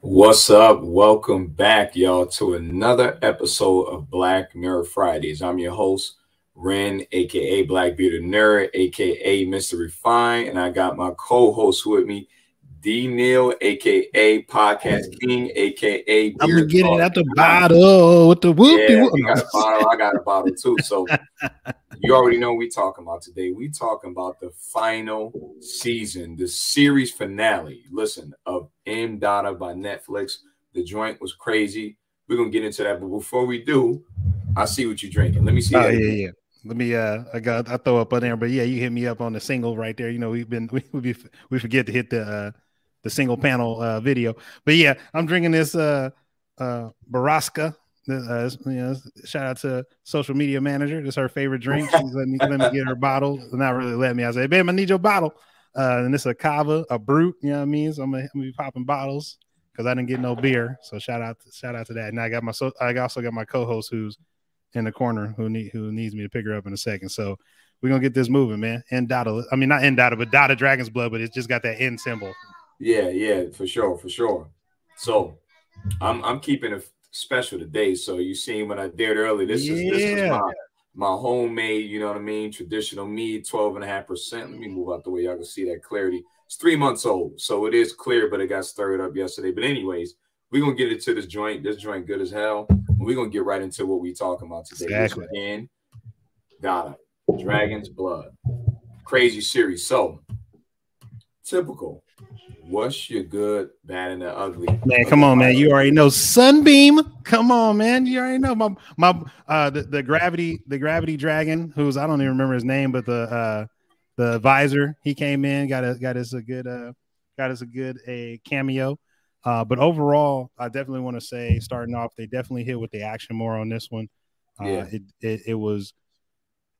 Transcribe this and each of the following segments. What's up? Welcome back, y'all, to another episode of Black Nerd Fridays. I'm your host, Ren, aka Black Bearded Nerd, aka Mr. Refine, and I got my co-host with me, D Neil, aka Podcast King, aka I'm gonna get it out the bottle with the whoopie. Yeah, you got a bottle, I got a bottle too. So you already know what we're talking about today. We're talking about the final season, the series finale, listen, of M. Donna by Netflix. The joint was crazy. We're going to get into that. But before we do, I see what you're drinking. Let me see. Oh, yeah, yeah. Let me, I throw up on there. But yeah, you hit me up on the single right there. You know, we forget to hit the single panel video. But yeah, I'm drinking this Baraska. You know, shout out to social media manager. That's her favorite drink. She's let me get her bottle. Not really let me. I say, babe, I need your bottle. And it's a cava, a brute. You know what I mean? So I'm gonna be popping bottles because I didn't get no beer. So shout out to that. And I got my I also got my co-host who's in the corner who needs me to pick her up in a second. So we're gonna get this moving, man. And Dada, I mean not N Dada, but Dada Dragon's Blood, but it's just got that N symbol. Yeah, yeah, for sure, for sure. So I'm keeping it special today, so you seen what I did early. This is my homemade, you know what I mean, traditional mead, 12.5%. Let me move out the way y'all can see that clarity. It's 3 months old, so it is clear, but it got stirred up yesterday. But anyways, we're gonna get into this joint. This joint good as hell, and we're gonna get right into what we talking about today. Exactly. Again, Dada, Dragon's Blood, crazy series. So typical. What's your good, bad, and the ugly? Man, come on, man. You already know. Sunbeam. Come on, man. You already know. The gravity dragon, who's I don't even remember his name, but the advisor, he came in, got us a good cameo. But overall, I definitely want to say, starting off, they definitely hit with the action more on this one. Yeah.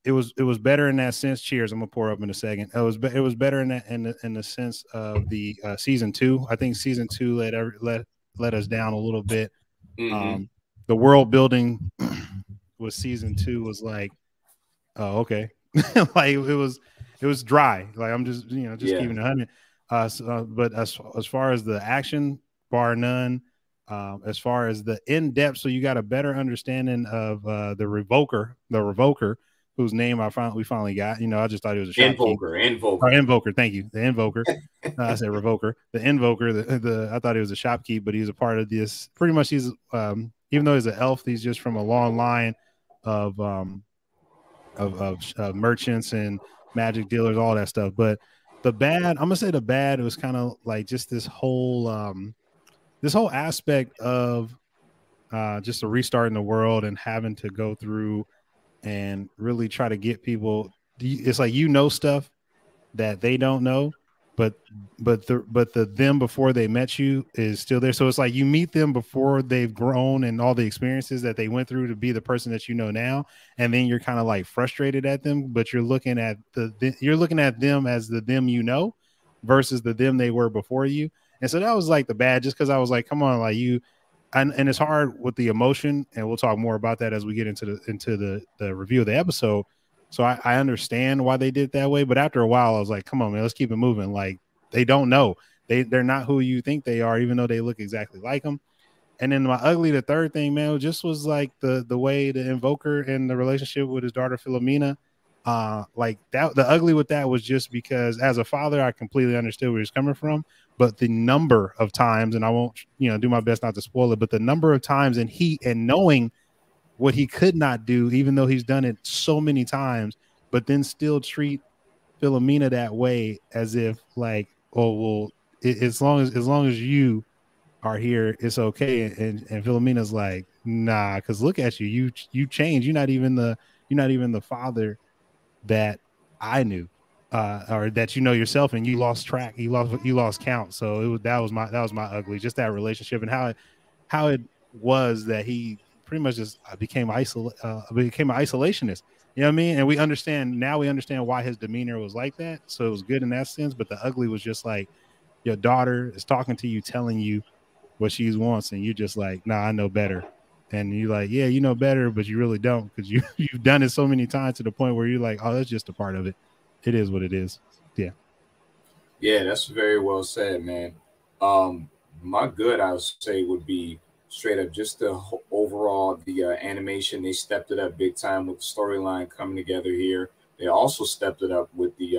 It was better in that sense. Cheers. I'm gonna pour up in a second. It was better in that in the sense of the season 2. I think season 2 let us down a little bit. Mm-hmm. The world building with season 2 was like, oh okay, like it was dry. Like I'm just keeping it 100. But as far as the action, bar none. As far as the in depth, so you got a better understanding of the revoker. Whose name we finally got. You know, I just thought it was a Invoker. Thank you, the Invoker. I said Revoker. The Invoker. I thought he was a shopkeep, but he's a part of this. Pretty much, he's even though he's an elf, he's just from a long line of merchants and magic dealers, all that stuff. But the bad, I'm gonna say the bad was kind of like just this whole aspect of just a restart in the world and having to go through and really try to get people. It's like, you know, stuff that they don't know, but the them before they met you is still there. So it's like you meet them before they've grown and all the experiences that they went through to be the person that you know now, and then you're kind of like frustrated at them, but you're looking at them as the them you know versus the them they were before you. And so that was like the bad, just because I was like, come on, like you. And it's hard with the emotion, and we'll talk more about that as we get into the review of the episode. So I understand why they did it that way, but after a while, I was like, "Come on, man, let's keep it moving." Like they don't know, they're not who you think they are, even though they look exactly like them. And then my ugly, the third thing, man, just was like the way the Invoker and the relationship with his daughter Philomena, like that. The ugly with that was just because as a father, I completely understood where he's coming from. But the number of times, and I won't, do my best not to spoil it, but the number of times and knowing what he could not do, even though he's done it so many times, but then still treat Philomena that way, as if like, oh well, as long as you are here, it's okay. And Philomena's like, nah, because look at you, you changed. You're not even the father that I knew. Or that you know yourself, and you lost track, you lost count. So that was my ugly, just that relationship and how it was that he pretty much just became an isolationist. You know what I mean? And we understand why his demeanor was like that. So it was good in that sense, but the ugly was just like your daughter is talking to you, telling you what she wants, and you're just like, nah, I know better. And you're like, yeah, you know better, but you really don't, because you've done it so many times to the point where you're like, oh, that's just a part of it. It is what it is. Yeah. Yeah, that's very well said, man. my good, I would say, would be straight up just the overall, the animation. They stepped it up big time with the storyline coming together here. They also stepped it up with the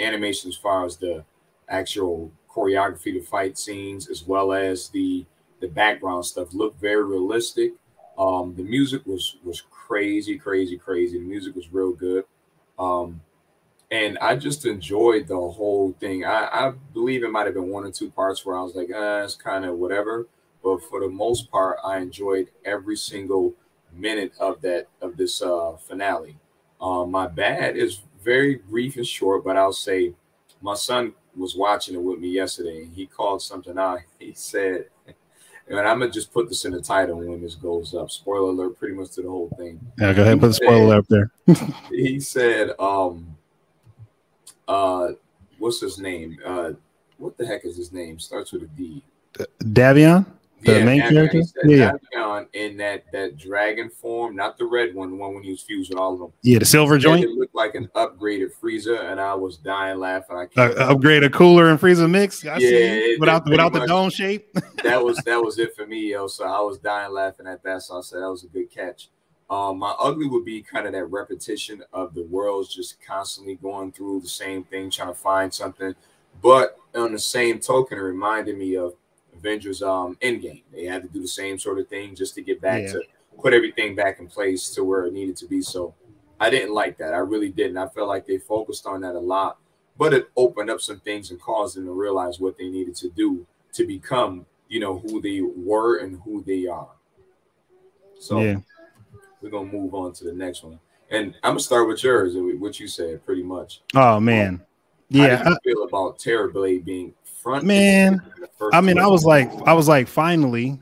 animation as far as the actual choreography to fight scenes, as well as the background stuff looked very realistic. The music was crazy. The music was real good. And I just enjoyed the whole thing. I believe it might have been one or two parts where I was like, it's kind of whatever. But for the most part, I enjoyed every single minute of this finale. My bad is very brief and short, but I'll say my son was watching it with me yesterday, and he called something out. He said, and I'm gonna just put this in the title when this goes up. Spoiler alert, pretty much to the whole thing. Yeah, go ahead and put the spoiler up there. He said, what's his name? What the heck is his name? Starts with a D. Davion, the main character. Yeah, Davion in that dragon form, not the red one, the one when he was fused with all of them. Yeah, the silver joint. It looked like an upgraded Frieza, and I was dying laughing. I can't upgrade a cooler and Frieza mix. I see without the dome shape. that was it for me, yo. So I was dying laughing at that. So I said that was a good catch. My ugly would be kind of that repetition of the world's just constantly going through the same thing, trying to find something. But on the same token, it reminded me of Avengers Endgame. They had to do the same sort of thing just to get back to put everything back in place to where it needed to be. So I didn't like that. I really didn't. I felt like they focused on that a lot, but it opened up some things and caused them to realize what they needed to do to become, you know, who they were and who they are. So yeah. We're going to move on to the next one. And I'm going to start with yours, what you said, pretty much. Oh, man. How do you feel about Terrorblade being front? Man, I mean, I was like, finally,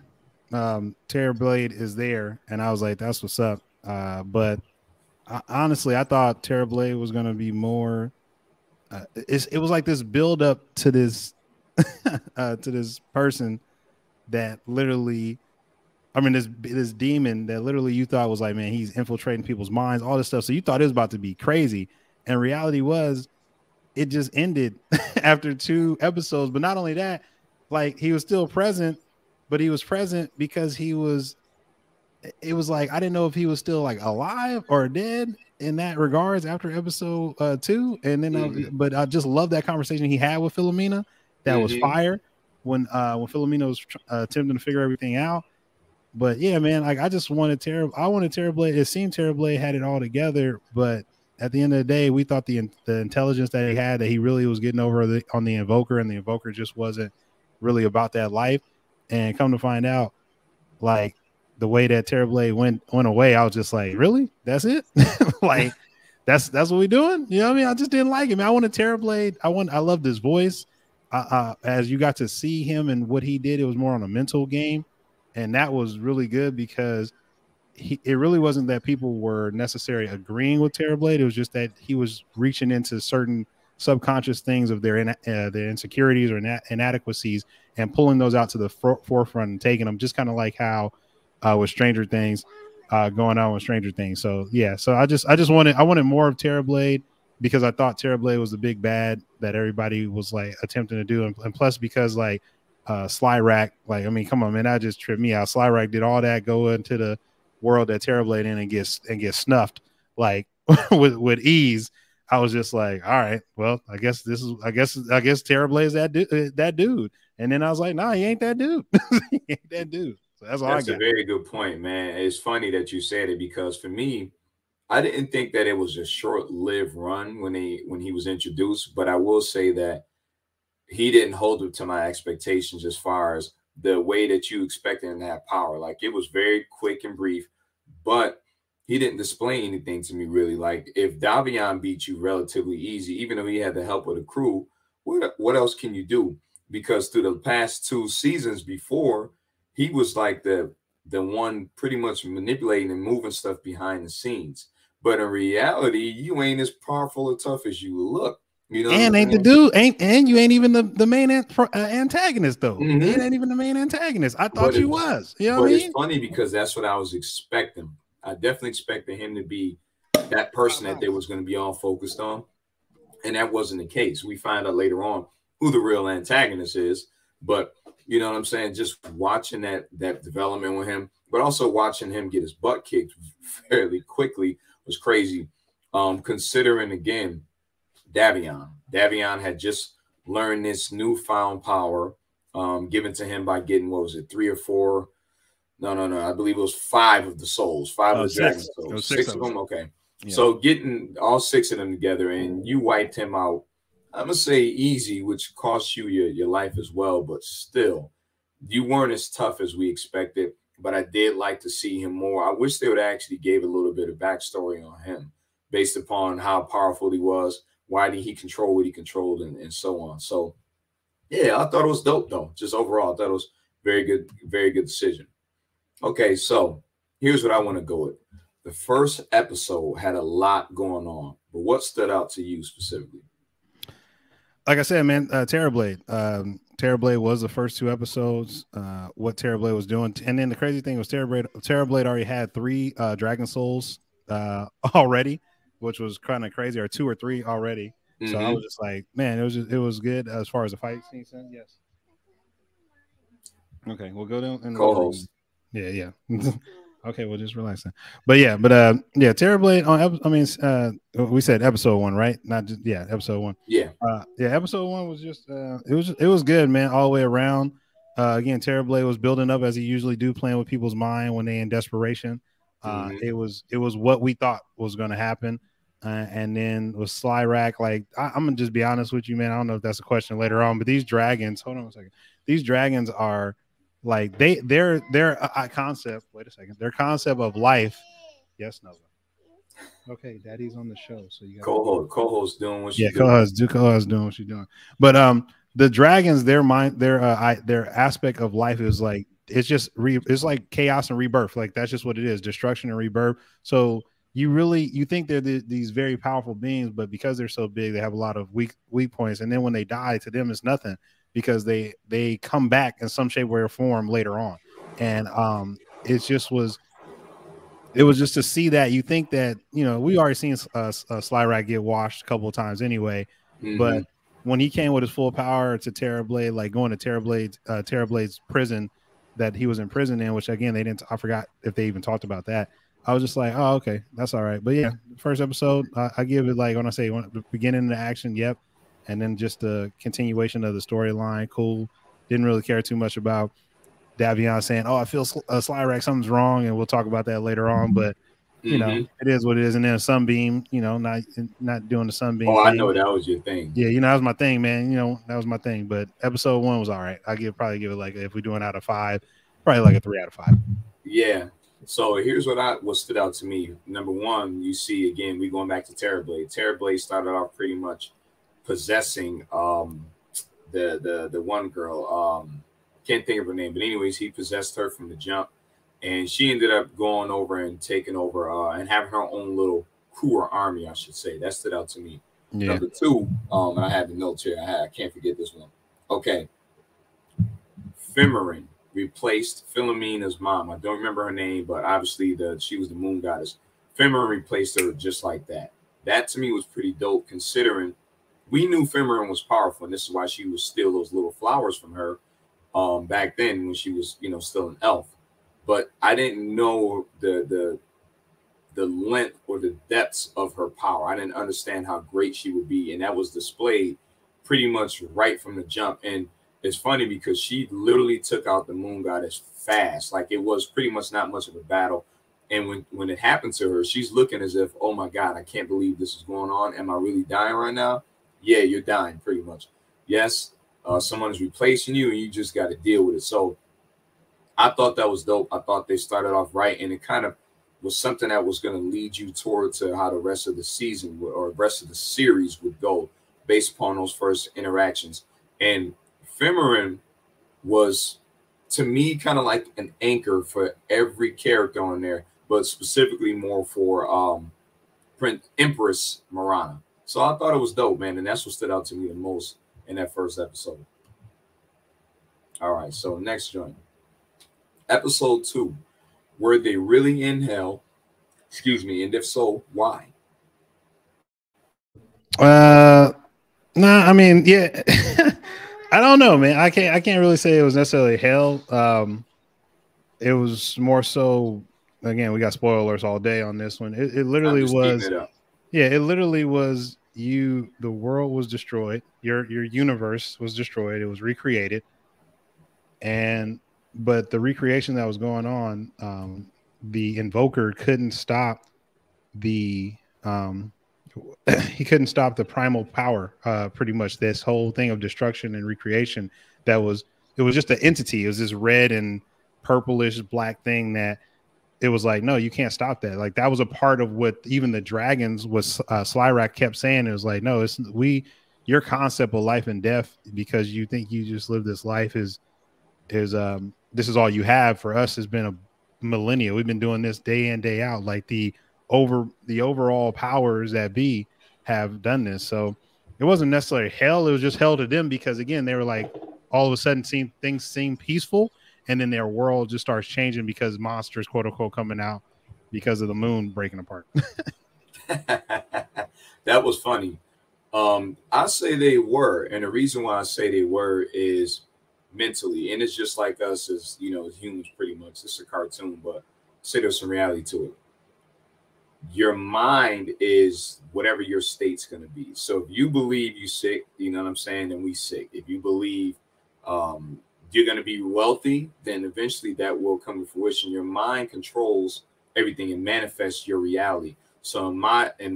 Terrorblade is there. And I was like, that's what's up. But honestly, I thought Terrorblade was going to be more. It was like this build up to this, to this person that literally. I mean, this demon that literally you thought was like, man, he's infiltrating people's minds, all this stuff. So you thought it was about to be crazy. And reality was, it just ended after 2 episodes. But not only that, like he was still present, but he was present because it was like, I didn't know if he was still like alive or dead in that regards after episode 2. And then, but I just love that conversation he had with Philomena. That was fire when Philomena was attempting to figure everything out. But yeah, man, like I just wanted Terrorblade. It seemed Terrorblade had it all together, but at the end of the day, we thought the intelligence that he had, that he really was getting over on the Invoker, and the Invoker just wasn't really about that life. And come to find out, like the way that Terrorblade went away, I was just like, really? That's it? Like that's what we doing? You know what I mean? I just didn't like him. I wanted Terrorblade. I loved his voice. As you got to see him and what he did, it was more on a mental game. And that was really good because it really wasn't that people were necessarily agreeing with Terrorblade. It was just that he was reaching into certain subconscious things of their insecurities or inadequacies and pulling those out to the forefront and taking them, just kind of like how with Stranger Things going on with Stranger Things. So yeah, so I wanted more of Terrorblade because I thought Terrorblade was the big bad that everybody was like attempting to do, and plus because like. Slyrak, like, I mean, come on, man, that just tripped me out. Slyrak did all that, go into the world that Terrorblade in and get snuffed like with ease. I was just like, all right, well, I guess Terrorblade is that dude. And then I was like, nah, he ain't that dude. He ain't that dude. So that's all I got. A very good point, man. It's funny that you said it because for me, I didn't think that it was a short-lived run when he was introduced, but I will say that he didn't hold up to my expectations as far as the way that you expected him to have power. Like it was very quick and brief, but he didn't display anything to me really. Like if Davion beat you relatively easy, even though he had the help of the crew, what else can you do? Because through the past 2 seasons before, he was like the one pretty much manipulating and moving stuff behind the scenes. But in reality, you ain't as powerful or tough as you look. You know, and ain't the dude, and you ain't even the main antagonist though. It ain't even the main antagonist. I thought you was. You know what I mean? It's funny because that's what I was expecting. I definitely expected him to be that person that they was going to be all focused on, and that wasn't the case. We find out later on who the real antagonist is, But you know what I'm saying? Just watching that development with him, but also watching him get his butt kicked fairly quickly was crazy. Considering again, Davion had just learned this newfound power given to him by getting, what was it, 3 or 4? No. I believe it was 5 of the souls, 5 of the dragon souls. No, 6 of them. Okay. Yeah. So getting all 6 of them together, and you wiped him out. I'm going to say easy, which cost you your life as well, but still, you weren't as tough as we expected, but I did like to see him more. I wish they would actually gave a little bit of backstory on him based upon how powerful he was, why did he control what he controlled, and so on. So, yeah, I thought it was dope, though. Just overall, I thought it was very good decision. Okay, so here's what I want to go with. The first episode had a lot going on, but what stood out to you specifically? Like I said, man, Terrorblade. Terrorblade was the first 2 episodes, what Terrorblade was doing. And then the crazy thing was Terrorblade already had 3 Dragon Souls already, which was kind of crazy, or 2 or 3 already. Mm-hmm. So I was just like, man, it was good as far as the fight scene. Yes. Okay, we'll go down. Co-host. Yeah. Okay, we'll just relax then. But yeah, Terrorblade on, I mean, we said episode 1, right? Not just, yeah, episode 1. Yeah. Yeah, episode 1 was just, it was good, man, all the way around. Again, Terrorblade was building up as he usually do, playing with people's mind when they in desperation. Mm-hmm. It was what we thought was going to happen. And then with Slyrak, like, I'm going to just be honest with you, man. I don't know if that's a question later on, but these dragons, hold on a second. These dragons are, like, their concept of life. Yes, Nova. Okay, Daddy's on the show, so you got co-host doing what she doing what she's doing. But the dragons, their aspect of life is like, it's like chaos and rebirth. Like, that's just what it is, destruction and rebirth. So you think they're these very powerful beings, but because they're so big, they have a lot of weak points. And then when they die, to them it's nothing, because they come back in some shape or form later on. And it was just to see that. You think that, you know, we already seen Slyrak get washed a couple of times anyway, mm-hmm. But when he came with his full power to Terrorblade, like going to Terrorblade's prison that he was in prison in, which again, I forgot if they even talked about that. I was just like, oh, okay, that's all right. But yeah, first episode, I give it, like, when I say the beginning of the action, yep. And then just the continuation of the storyline, cool. Didn't really care too much about Davion saying, "Oh, I feel Slyrak, something's wrong," and we'll talk about that later on. But you know, it is what it is. And then a sunbeam, you know, not doing the sunbeam. Oh, thing. I know that was your thing. Yeah, you know, that was my thing, man. You know, that was my thing. But episode 1 was all right. I probably give it, like, if we're doing out of 5, probably like a 3 out of 5. Yeah. So here's what stood out to me. Number 1, you see again, we going back to Terrorblade. Terrorblade started off pretty much possessing the one girl, can't think of her name, but anyways, he possessed her from the jump, and she ended up going over and taking over and having her own little crew or army, I should say. That stood out to me. Yeah. Number 2, and I have the notes here. I can't forget this one. Okay, Fymryn replaced Philomena's mom. I don't remember her name, but obviously she was the moon goddess. Fymryn replaced her just like that. That to me was pretty dope, considering we knew Fymryn was powerful, and this is why she would steal those little flowers from her back then when she was, you know, still an elf. But I didn't know the length or the depths of her power. I didn't understand how great she would be, and that was displayed pretty much right from the jump. And it's funny because she literally took out the moon goddess fast. Like, it was pretty much not much of a battle. And when it happened to her, she's looking as if, oh my God, I can't believe this is going on. Am I really dying right now? Yeah, you're dying pretty much. Yes, someone is replacing you, and you just got to deal with it. So I thought that was dope. I thought they started off right, and it kind of was something that was going to lead you towards how the rest of the season or the rest of the series would go based upon those first interactions. And Fymryn was, to me, kind of like an anchor for every character on there, but specifically more for Empress Mirana. So I thought it was dope, man, and that's what stood out to me the most in that first episode. All right, so next joint. Episode 2, were they really in hell? Excuse me, and if so, why? No, I mean, yeah. I don't know, man. I can't really say it was necessarily hell. It was more so, again, we got spoilers all day on this one. It literally was, it literally was the world was destroyed. Your universe was destroyed. It was recreated. But the recreation that was going on, the Invoker couldn't stop the primal power, pretty much this whole thing of destruction and recreation. It was just an entity. It was this red and purplish black thing that it was like, no, you can't stop that. Like, that was a part of what even the dragons was, Slyrak kept saying. It was like, no, your concept of life and death, because you think you just live this life is this is all you have. For us, has been a millennia. We've been doing this day in, day out. Like, the overall powers that be have done this. So it wasn't necessarily hell. It was just hell to them, because again, they were like, all of a sudden things seem peaceful, and then their world just starts changing because monsters, quote unquote, coming out because of the moon breaking apart. That was funny. I say they were, and the reason why I say they were is mentally, and it's just like us as, you know, as humans, pretty much. It's a cartoon, but say there's some reality to it. Your mind is whatever your state's going to be. So if you believe you sick, you know what I'm saying, then we sick. If you believe you're going to be wealthy, then eventually that will come to fruition. Your mind controls everything and manifests your reality. So in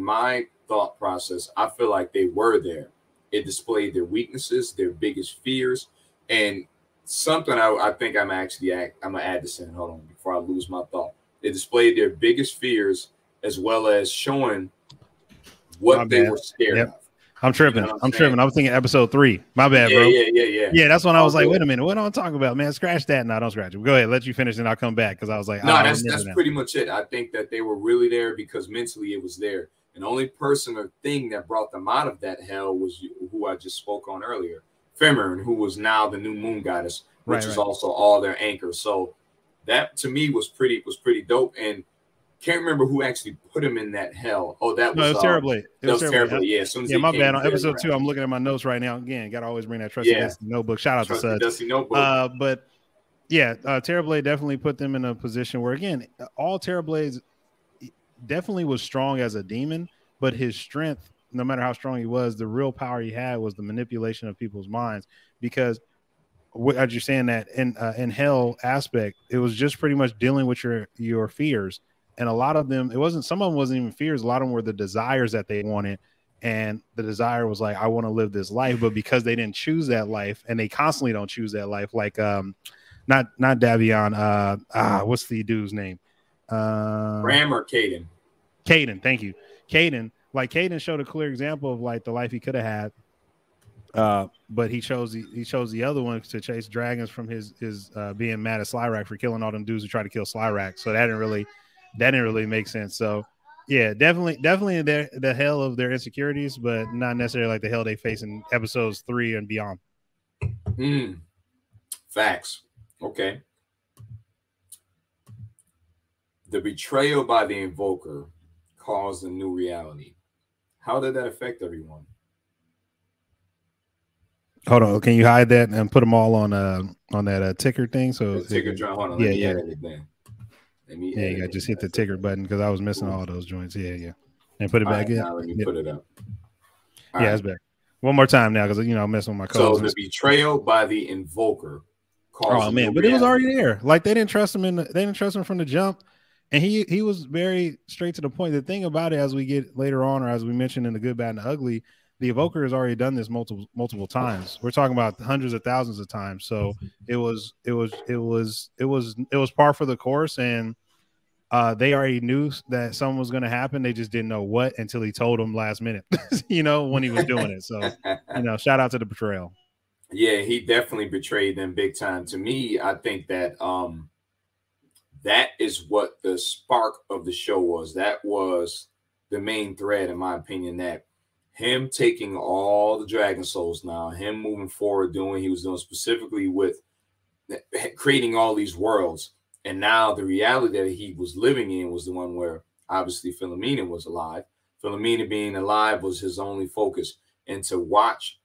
my thought process, I feel like they were there. It displayed their weaknesses, their biggest fears, and something I think I'm going to add this in. Hold on, before I lose my thought. It displayed their biggest fears, as well as showing what they were scared of. I'm tripping. You know I'm tripping. I was thinking episode 3. My bad, bro. Yeah. Yeah, that's when I was like, wait a minute, what am I talking about, man? Scratch that. No, don't scratch it. Go ahead, let you finish, and I'll come back, because I was like, no, that's pretty much it. I think that they were really there because mentally it was there. And the only person or thing that brought them out of that hell was who I just spoke on earlier, Fymryn, who was now the new moon goddess, which is also all their anchor. So that to me was pretty dope. And can't remember who actually put him in that hell. Oh, it was Terrorblade. It was Terrorblade. Yeah, my bad. On episode 2, I'm looking at my notes right now. Again, got to always bring that trusty Dusty notebook. Shout out to Dusty notebook. But yeah, Terrorblade definitely put them in a position where, again, all Terrorblades definitely was strong as a demon, but his strength, no matter how strong he was, the real power he had was the manipulation of people's minds. Because what are you saying that in hell aspect, it was just pretty much dealing with your fears. And a lot of them, some of them wasn't even fears. A lot of them were the desires that they wanted. And the desire was like, I want to live this life. But because they didn't choose that life, and they constantly don't choose that life, like not Davion, what's the dude's name? Ram or Caden? Caden, thank you. Caden. Like, Caden showed a clear example of like the life he could have had. But he chose the other one to chase dragons from his being mad at Slyrak for killing all them dudes who tried to kill Slyrak. So that didn't really make sense. So yeah, definitely the hell of their insecurities, but not necessarily like the hell they face in episodes 3 and beyond. Facts. Okay. The betrayal by the Invoker caused a new reality. How did that affect everyone? Hold on. Can you hide that and put them all on that ticker thing? So the ticker drop. Hold on. Yeah. Yeah, you gotta just hit the ticker button, because I was missing all those joints. Yeah. And put it back in. Let me put it up. Yeah, it's back. One more time now, because, you know, I'm messing with my codes. So the betrayal by the Invoker. Oh man, but it was already there. Like, they didn't trust him from the jump, and he was very straight to the point. The thing about it, as we get later on, or as we mentioned in the Good, Bad, and the Ugly, the Invoker has already done this multiple times. We're talking about hundreds of thousands of times. So it was par for the course, and they already knew that something was going to happen. They just didn't know what until he told them last minute, you know, when he was doing it. So, you know, shout out to the betrayal. Yeah, he definitely betrayed them big time. To me, I think that that is what the spark of the show was. That was the main thread, in my opinion, that him taking all the dragon souls now, him moving forward, he was doing specifically with creating all these worlds. And now the reality that he was living in was the one where obviously Philomena was alive. Philomena being alive was his only focus. And to watch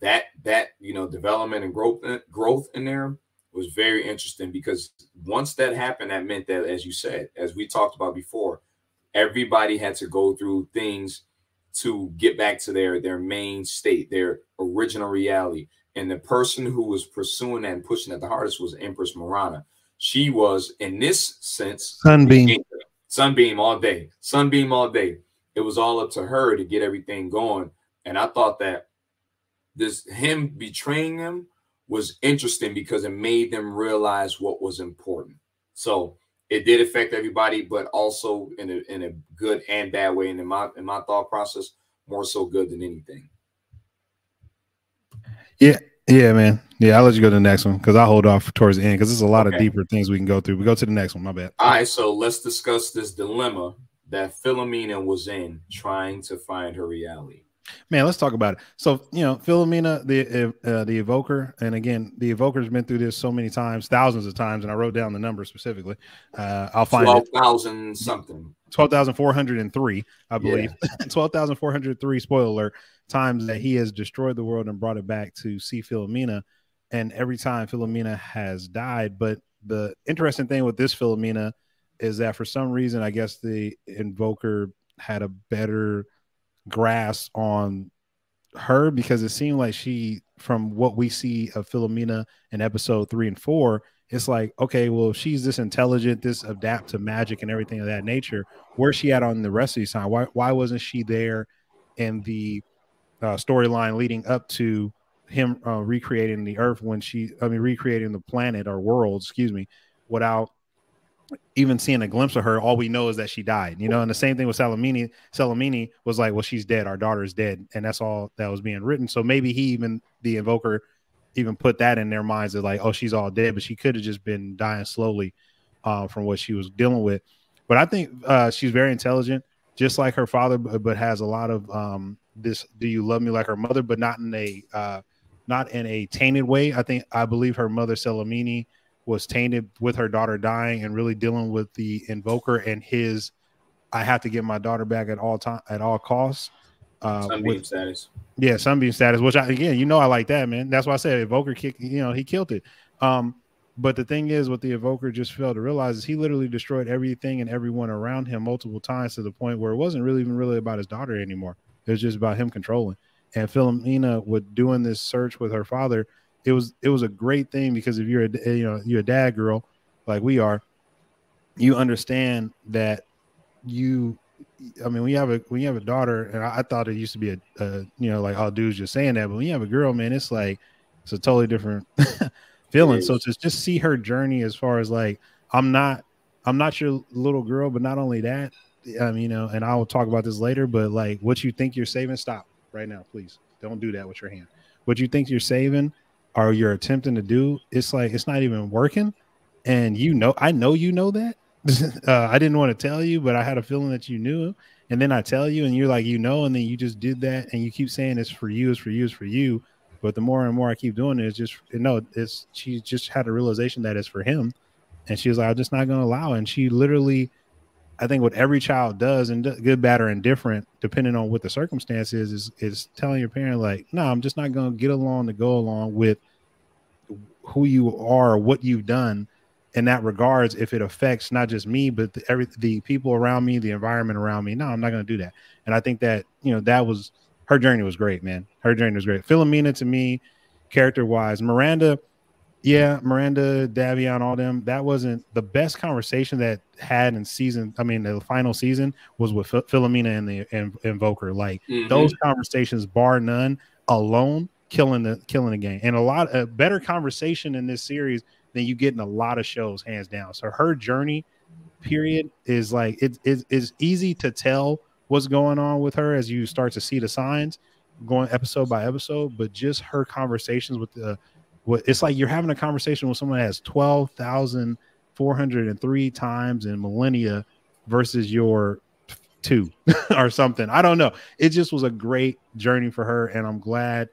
that you know, development and growth in there was very interesting, because once that happened, that meant that, as you said, as we talked about before, everybody had to go through things to get back to their main state, their original reality. And the person who was pursuing that and pushing that the hardest was Empress Mirana. She was, in this sense, Sunbeam. Sunbeam all day. Sunbeam all day. It was all up to her to get everything going. And I thought that him betraying them was interesting, because it made them realize what was important. So it did affect everybody, but also in a good and bad way. And in my thought process, more so good than anything. Yeah. Yeah, man. Yeah, I'll let you go to the next one, because I'll hold off towards the end, because there's a lot of deeper things we can go through. We go to the next one. My bad. All right. So let's discuss this dilemma that Philomena was in, trying to find her reality. Man, let's talk about it. So, you know, Philomena, the Evoker, and again, the Evoker's been through this so many times, thousands of times, and I wrote down the number specifically. I'll find 12,000 something. 12,403, I believe. Yeah. 12,403, spoiler alert, times that he has destroyed the world and brought it back to see Philomena, and every time Philomena has died. But the interesting thing with this Philomena is that for some reason, I guess the Invoker had a better grasp on her, because it seemed like she, from what we see of Philomena in episode 3 and 4, it's like, okay, well, she's this intelligent, this adapt to magic and everything of that nature. Where's she at on the rest of these time? Why wasn't she there in the storyline leading up to him recreating the earth, when recreating the planet or world, excuse me, without even seeing a glimpse of her? All we know is that she died, you know. And the same thing with Salamini. Salamini was like, well, she's dead. Our daughter's dead. And that's all that was being written. So maybe the Invoker even put that in their minds that, like, oh, she's all dead, but she could have just been dying slowly from what she was dealing with. But I think she's very intelligent, just like her father, but has a lot of this, do you love me like her mother, but not in a tainted way. I believe her mother, Salamini, was tainted with her daughter dying and really dealing with the Invoker and his, I have to get my daughter back at all time, at all costs. Sunbeam status. Yeah, Sunbeam status, which again, you know, I like that, man. That's why I said Invoker kicked, you know, he killed it. But the thing is, what the Invoker just failed to realize is he literally destroyed everything and everyone around him multiple times, to the point where it wasn't really even really about his daughter anymore. It was just about him controlling. And Philomena, with doing this search with her father, It was a great thing, because if you're a dad girl like we are, you understand that when you have a daughter, and I thought it used to be a you know, like all dudes just saying that, but when you have a girl, man, it's like, it's a totally different feeling. So to just see her journey as far as like, I'm not your little girl, but not only that, you know, and I will talk about this later, but like, what you think you're saving, stop right now, please don't do that with your hand. What you think you're saving, or you're attempting to do, it's like, it's not even working. And you know, I know you know that. I didn't want to tell you, but I had a feeling that you knew. And then I tell you, and you're like, you know, and then you just did that, and you keep saying it's for you, it's for you, it's for you. But the more and more I keep doing it, it's just, you know, it's, she just had a realization that it's for him. And she was like, I'm just not going to allow it. And she literally, I think what every child does, and good, bad, or indifferent, depending on what the circumstance is telling your parent, like, no, I'm just not going to get along to go along with who you are, or what you've done in that regards. If it affects not just me, but the people around me, the environment around me, no, I'm not going to do that. And I think that, you know, that was, her journey was great, man. Her journey was great. Philomena, to me, character wise, Miranda, yeah, Miranda, Davion, all them, that wasn't the best conversation that had in season. I mean, the final season was with Philomena and the Invoker. Like, those conversations, bar none, alone, killing the game. And a better conversation in this series than you get in a lot of shows, hands down. So her journey, period, is like, it's easy to tell what's going on with her as you start to see the signs going episode by episode. But just her conversations with it's like you're having a conversation with someone that has 12,403 times in millennia versus your 2 or something. I don't know. It just was a great journey for her. And I'm glad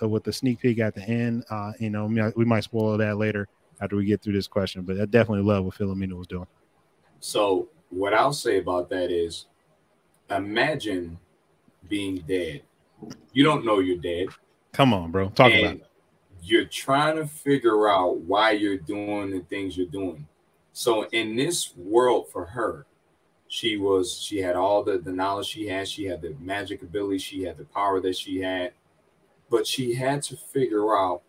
with the sneak peek at the end, you know, we might spoil that later after we get through this question, but I definitely love what Philomena was doing. So what I'll say about that is, imagine being dead. You don't know you're dead. Come on, bro. Talk about it. You're trying to figure out why you're doing the things you're doing. So in this world for her, she had all the knowledge she had the magic ability, she had the power that she had, but she had to figure out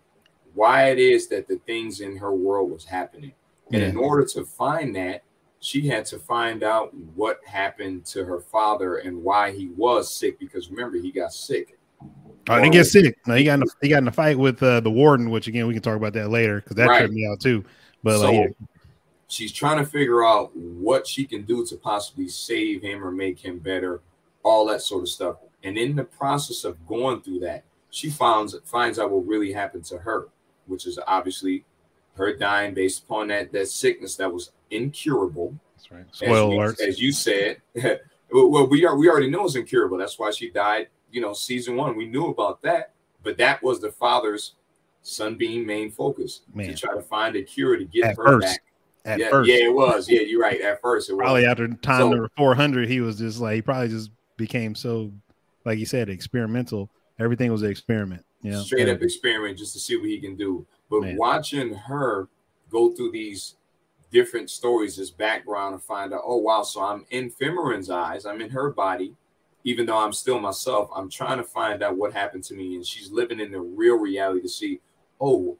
why it is that the things in her world was happening. And in order to find that, she had to find out what happened to her father and why he was sick, because remember, he got sick. Oh, he gets sick. No, he got in a fight with the warden, which again we can talk about that later because that tripped me out too. But so, she's trying to figure out what she can do to possibly save him or make him better, all that sort of stuff. And in the process of going through that, she finds out what really happened to her, which is obviously her dying based upon that sickness that was incurable. That's right. Spoiler alert. As you said, well, we already know it's incurable. That's why she died. You know, season 1, we knew about that, but that was the father's Sunbeam main focus, to try to find a cure to get her back. At first. Yeah, it was. Yeah, you're right. At first, it was. Probably after time number 400, he was just like, he probably just became so, like you said, experimental. Everything was an experiment. Yeah. You know? Straight up experiment just to see what he can do. But watching her go through these different stories, this background, and find out, oh, wow, so I'm in Fymryn's eyes, I'm in her body. Even though I'm still myself, I'm trying to find out what happened to me. And she's living in the real reality to see, oh,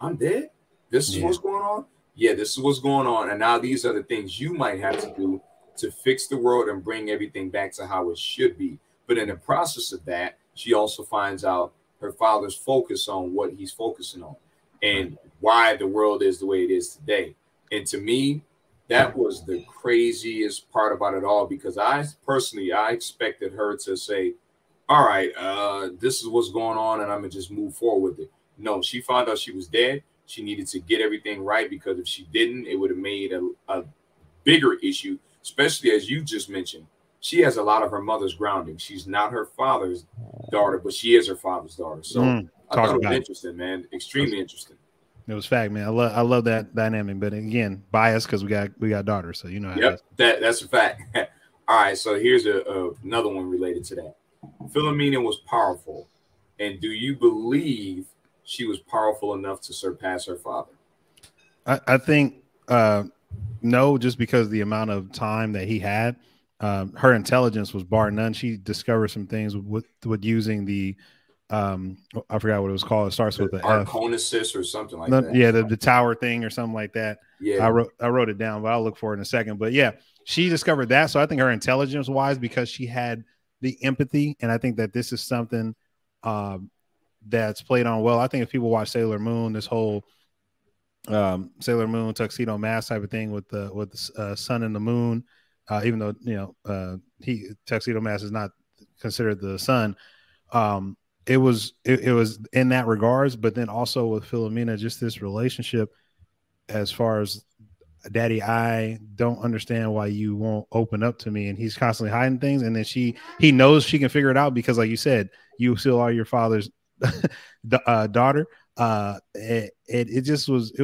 I'm dead? This is what's going on? Yeah, this is what's going on. And now these are the things you might have to do to fix the world and bring everything back to how it should be. But in the process of that, she also finds out her father's focus on what he's focusing on and why the world is the way it is today. And to me, that was the craziest part about it all, because I personally expected her to say, all right, this is what's going on and I'm going to just move forward with it. No, she found out she was dead. She needed to get everything right, because if she didn't, it would have made a bigger issue, especially as you just mentioned. She has a lot of her mother's grounding. She's not her father's daughter, but she is her father's daughter. So I thought it was interesting, man. Extremely interesting. It was fact, man. I love that dynamic, but again, biased because we got daughters, so you know how it is. That's a fact. All right, so here's another one related to that. Philomena was powerful, and do you believe she was powerful enough to surpass her father? I think no, just because the amount of time that he had. Her intelligence was bar none. She discovered some things with using the. I forgot what it was called. It starts with the Arconesis or something like that. Yeah, the tower thing or something like that. Yeah, I wrote it down, but I'll look for it in a second. But yeah, she discovered that. So I think her intelligence wise, because she had the empathy, and I think that this is something that's played on well. I think if people watch Sailor Moon, this whole Sailor Moon tuxedo mask type of thing with the sun and the moon, even though you know tuxedo mask is not considered the sun. It was in that regards, but then also with Philomena, just this relationship as far as, daddy, I don't understand why you won't open up to me, and he's constantly hiding things, and then he knows she can figure it out, because like you said, you still are your father's daughter. It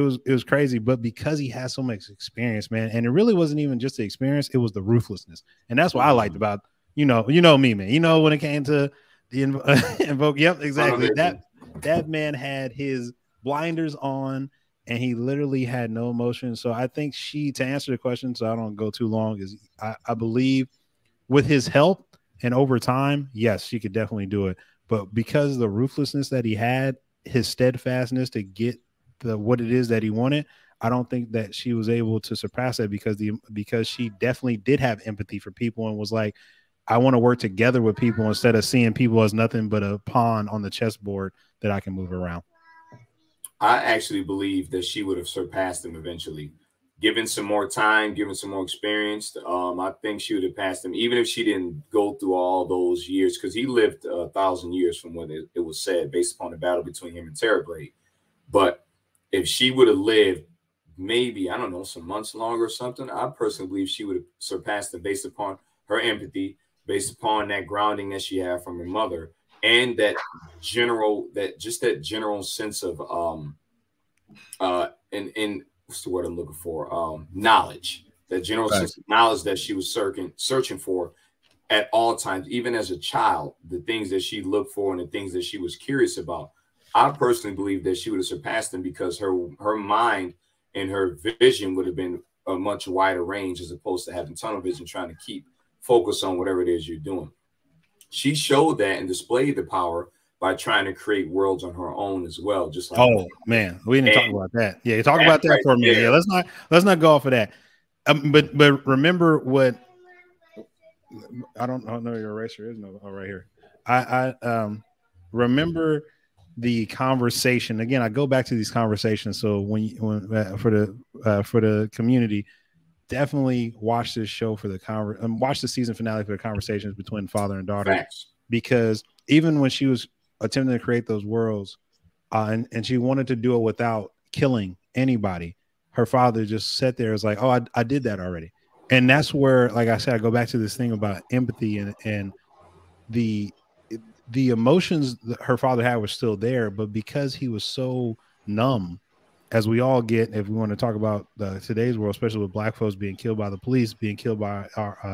was crazy, but because he has so much experience, man, and it really wasn't even just the experience, it was the ruthlessness, and that's what I liked about, you know me, man, you know, when it came to the Invoker. Yep, exactly. That man had his blinders on, and he literally had no emotion. So I think she, to answer the question, so I don't go too long, is I believe with his help and over time, yes, she could definitely do it. But because of the ruthlessness that he had, his steadfastness to get what it is that he wanted, I don't think that she was able to surpass that, because she definitely did have empathy for people and was like, I want to work together with people instead of seeing people as nothing but a pawn on the chessboard that I can move around. I actually believe that she would have surpassed him eventually. Given some more time, given some more experience, I think she would have passed him, even if she didn't go through all those years, because he lived 1,000 years from when it was said, based upon the battle between him and Terrorblade. But if she would have lived maybe, I don't know, some months longer or something, I personally believe she would have surpassed him based upon her empathy, based upon that grounding that she had from her mother, and that general sense of and what's the word I'm looking for, knowledge, that general sense of knowledge that she was searching for at all times, even as a child, the things that she looked for and the things that she was curious about. I personally believe that she would have surpassed them because her mind and her vision would have been a much wider range as opposed to having tunnel vision, trying to keep focus on whatever it is you're doing. She showed that and displayed the power by trying to create worlds on her own as well. Just like, oh man, we didn't talk about that. Yeah, talk about that for a minute. Yeah, let's not go off of that. But remember what I don't know your eraser is no right here. I remember the conversation again. I go back to these conversations. So for the community, definitely watch this show for the watch the season finale for the conversations between father and daughter. Facts. Because even when she was attempting to create those worlds, and she wanted to do it without killing anybody, her father just sat there and was like, oh, I did that already. And that's where, like I said, I go back to this thing about empathy and the emotions that her father had were still there, but because he was so numb, as we all get, if we want to talk about today's world, especially with black folks being killed by the police, being killed by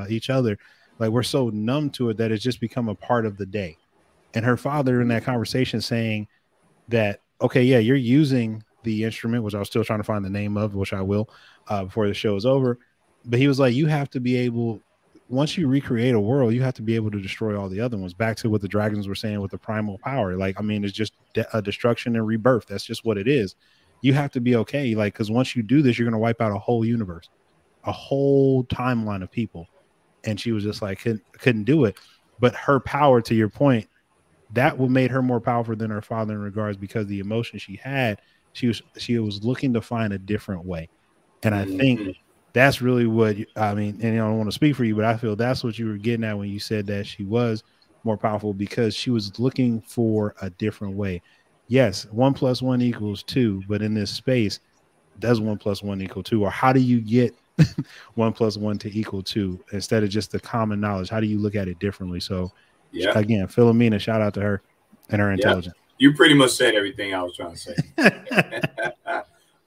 each other, like we're so numb to it that it's just become a part of the day. And her father in that conversation saying that, okay, yeah, you're using the instrument, which I was still trying to find the name of, which I will before the show is over. But he was like, you have to be able, once you recreate a world, you have to be able to destroy all the other ones. Back to what the dragons were saying with the primal power. Like, I mean, it's just a destruction and rebirth. That's just what it is. You have to be okay. Like, because once you do this, you're going to wipe out a whole universe, a whole timeline of people. And she was just like, couldn't do it. But her power, to your point, that what made her more powerful than her father in regards, because the emotion she had, she was looking to find a different way. And I think that's really what, I mean, and I don't want to speak for you, but I feel that's what you were getting at when you said that she was more powerful because she was looking for a different way. Yes, 1 + 1 = 2, but in this space, does 1 + 1 equal 2? Or how do you get 1 + 1 to equal 2 instead of just the common knowledge? How do you look at it differently? So yeah, again, Philomena, shout out to her and her intelligence. You pretty much said everything I was trying to say.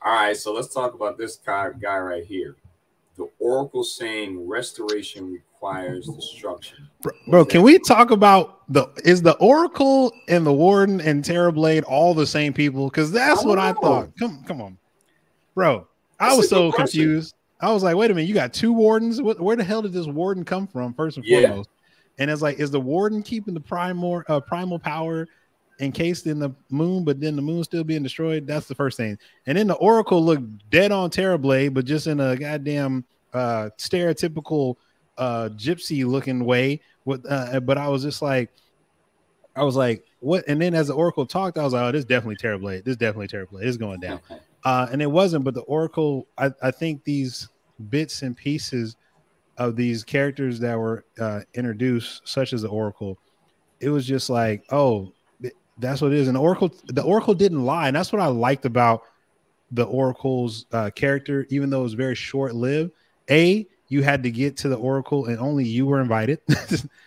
All right, so let's talk about this guy right here. The Oracle saying restoration requires destruction. Bro, can we talk about is the Oracle and the Warden and Terrorblade all the same people? Because that's what I thought. Come on, bro. I was so confused. I was like, wait a minute, you got two wardens? Where the hell did this warden come from? First and foremost, and it's like, is the warden keeping the primal power encased in the moon, but then the moon still being destroyed? That's the first thing. And then the Oracle looked dead on Terrorblade, but just in a goddamn stereotypical gypsy looking way. With but I was like, what? And then as the Oracle talked, I was like, oh, this is definitely Terrorblade. This is definitely Terrorblade. It's going down. And it wasn't, but the Oracle, I think these bits and pieces of these characters that were introduced, such as the Oracle, it was just like, oh, that's what it is. And the Oracle didn't lie. And that's what I liked about the Oracle's character, even though it was very short-lived. A, you had to get to the Oracle and only you were invited.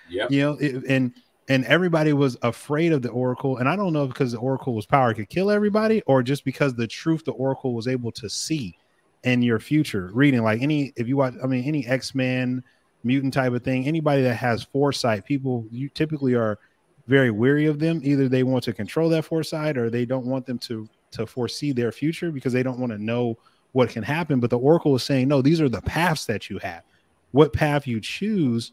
Yep. You know, and everybody was afraid of the Oracle. And I don't know, because the Oracle's power could kill everybody, or just because the truth the Oracle was able to see in your future reading. Like if you watch any X-Men mutant type of thing, anybody that has foresight, people you typically are very wary of them. Either they want to control that foresight, or they don't want them to foresee their future because they don't want to know what can happen. But the Oracle is saying, no, these are the paths that you have. What path you choose,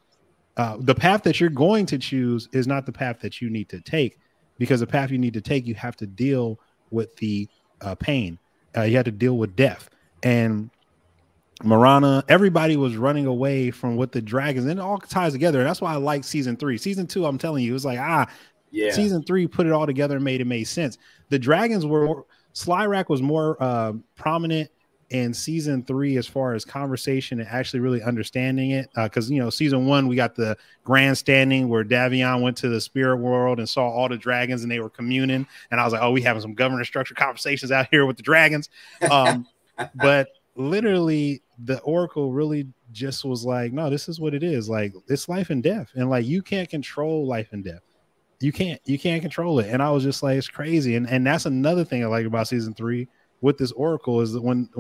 the path that you're going to choose is not the path that you need to take, because the path you need to take, you have to deal with the pain. You have to deal with death. And Mirana, everybody was running away from what the dragons, and it all ties together. And that's why I like season 3. Season 2, I'm telling you, it was like, season 3 put it all together and made sense. The dragons were, Slyrak was more prominent in season 3 as far as conversation and actually really understanding it. Because, you know, season 1, we got the grandstanding where Davion went to the spirit world and saw all the dragons and they were communing. And I was like, oh, we having some governance structure conversations out here with the dragons. But literally the Oracle really just was like, no, this is what it is. Like, it's life and death, and like, you can't control life and death. You can't control it. And I was just like, it's crazy. And that's another thing I like about season 3 with this Oracle, is that when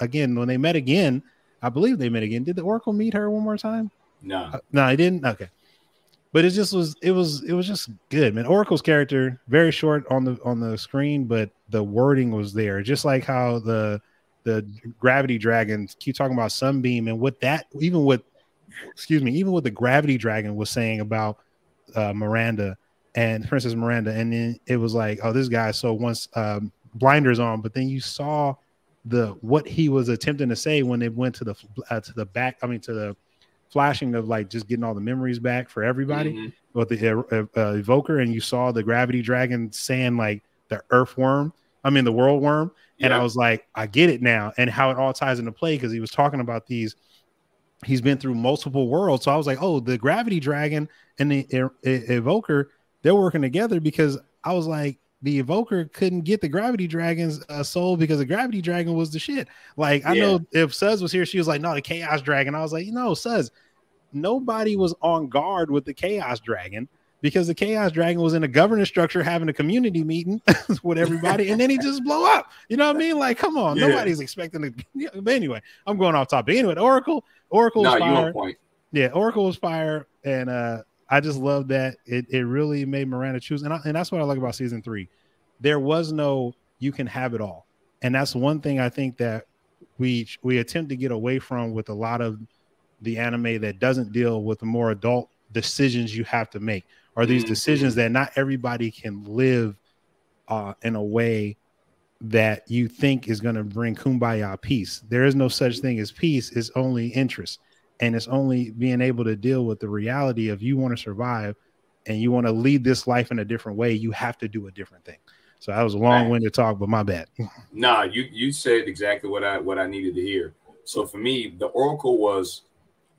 they met again, I believe they met again. Did the Oracle meet her one more time? No, he didn't. Okay. But it just was, it was just good, man. Oracle's character, very short on the screen, but the wording was there. Just like how the gravity dragons keep talking about Sunbeam, and what that, even what, excuse me, even what the gravity dragon was saying about Miranda and Princess Miranda. And then it was like, oh, this guy. So once blinders on, but then you saw the, what he was attempting to say when it went to the back, I mean, to the flashing of like just getting all the memories back for everybody with the evoker, and you saw the gravity dragon saying like the earthworm, I mean the world worm, and I was like, I get it now, and how it all ties into play, because he was talking about these, he's been through multiple worlds, so I was like, oh, the gravity dragon and the evoker, they're working together, because I was like, the evoker couldn't get the gravity dragon's soul because the gravity dragon was the shit. Like, I know if Suz was here, she was like, no, the chaos dragon. I was like, you know, Suz, nobody was on guard with the chaos dragon, because the chaos dragon was in a governance structure having a community meeting with everybody, and then he just blow up. You know what I mean? Like, come on, nobody's expecting to. But anyway, I'm going off topic. Anyway, Oracle was fire. Oracle was fire, and I just love that it really made Miranda choose, and that's what I like about season three. There was no you can have it all, and that's one thing I think that we attempt to get away from with a lot of the anime that doesn't deal with the more adult decisions you have to make, or these decisions that not everybody can live in a way that you think is going to bring kumbaya peace. There is no such thing as peace; it's only interest. And it's only being able to deal with the reality of you want to survive and you want to lead this life in a different way. You have to do a different thing. So that was a long-winded talk, but my bad. Nah, you said exactly what I needed to hear. So for me, the Oracle was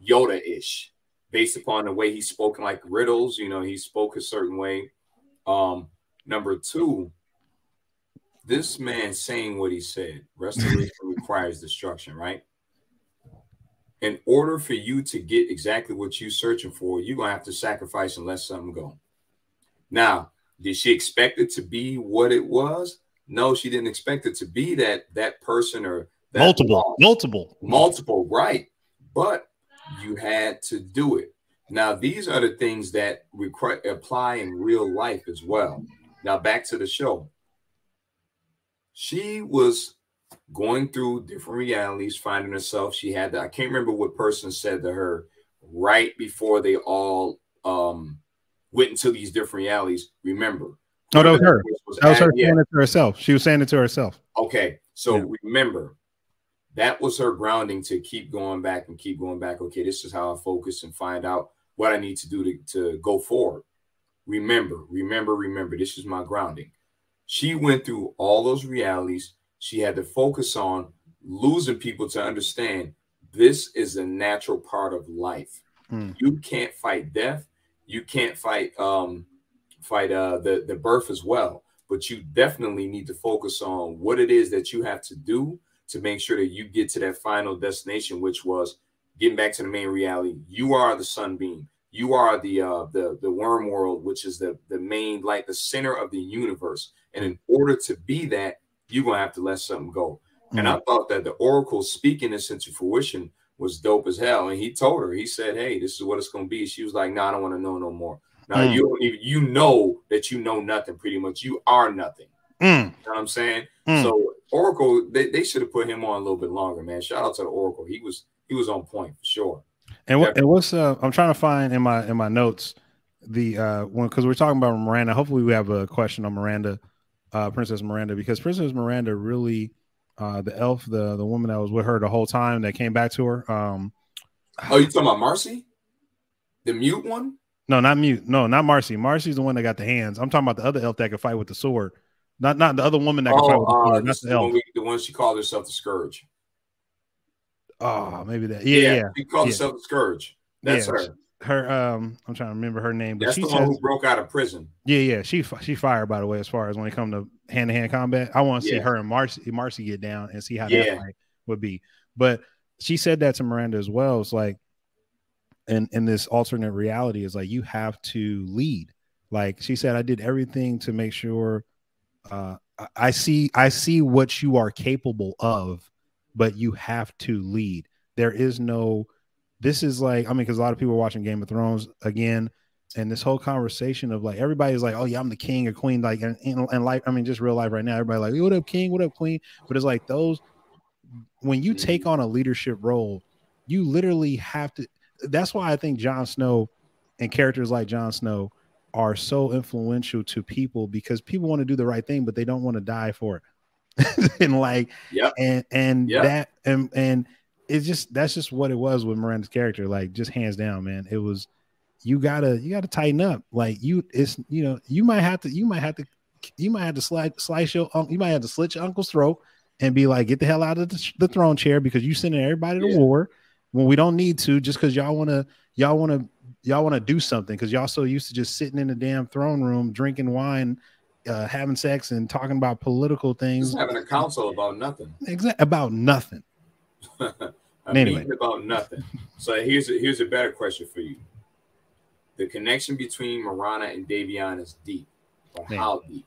Yoda-ish, based upon the way he spoke in like riddles. You know, he spoke a certain way. Number two, this man saying what he said, restoration requires destruction, right? In order for you to get exactly what you're searching for, you're going to have to sacrifice and let something go. Now, did she expect it to be what it was? No, she didn't expect it to be that person or that multiple, right? But you had to do it. Now, these are the things that apply in real life as well. Now, back to the show. She was going through different realities, finding herself. She had I can't remember what person said to her right before they all went into these different realities. Remember. No, that was her. That was her saying it to herself. She was saying it to herself. Okay. So remember, that was her grounding to keep going back and keep going back. Okay, this is how I focus and find out what I need to do to go forward. Remember. This is my grounding. She went through all those realities. She had to focus on losing people to understand this is a natural part of life. You can't fight death. You can't fight the birth as well. But you definitely need to focus on what it is that you have to do to make sure that you get to that final destination, which was getting back to the main reality. You are the sunbeam. You are the worm world, which is the main, like the center of the universe. And in order to be that, you're going to have to let something go. And I thought that the Oracle speaking this into fruition was dope as hell. And he told her, he said, hey, this is what it's going to be. She was like, no, I don't want to know no more. Now, you know that you know nothing, pretty much. You are nothing. You know what I'm saying? So Oracle, they should have put him on a little bit longer, man. Shout out to the Oracle. He was on point for sure. And what's I'm trying to find in my notes the one, because we're talking about Miranda. Hopefully we have a question on Miranda. Princess Miranda, because Princess Miranda really, the elf, the woman that was with her the whole time that came back to her. Oh, you talking about Marcy, the mute one? No, not mute. No, not Marcy. Marcy's the one that got the hands. I'm talking about the other elf that could fight with the sword. Not the other woman that could fight with the sword. That's the elf. The one she called herself the Scourge. Oh, maybe that. Yeah. She called herself the Scourge. That's her. I'm trying to remember her name, but that's the one who broke out of prison. Yeah. She fired, by the way, as far as when it comes to hand-to-hand combat. I want to see her and Marcy get down and see how that fight would be. But she said that to Miranda as well. It's like, in this alternate reality, is like you have to lead. Like she said, I did everything to make sure I see what you are capable of, but you have to lead. There is no. This is like, I mean, because a lot of people are watching Game of Thrones again, And this whole conversation of like, everybody's like, oh yeah, I'm the king or queen. Like, and life, I mean, just real life right now, everybody like, what up king, what up queen? But it's like those, when you take on a leadership role, you literally have to, that's why I think Jon Snow and characters like Jon Snow are so influential to people, because people want to do the right thing, but they don't want to die for it. And like, yep. And yep. That, and it's just, that's just what it was with Miranda's character. Like, just hands down, man, it was, you gotta tighten up. Like you might have to slit your uncle's throat and be like, get the hell out of the throne chair, because you sending everybody to war when we don't need to, just because y'all wanna do something, because y'all so used to just sitting in the damn throne room drinking wine, having sex and talking about political things, just having a council about nothing. Exactly, about nothing. Anyway, about nothing. So here's a better question for you. The connection between Mirana and Davion is deep. But how deep?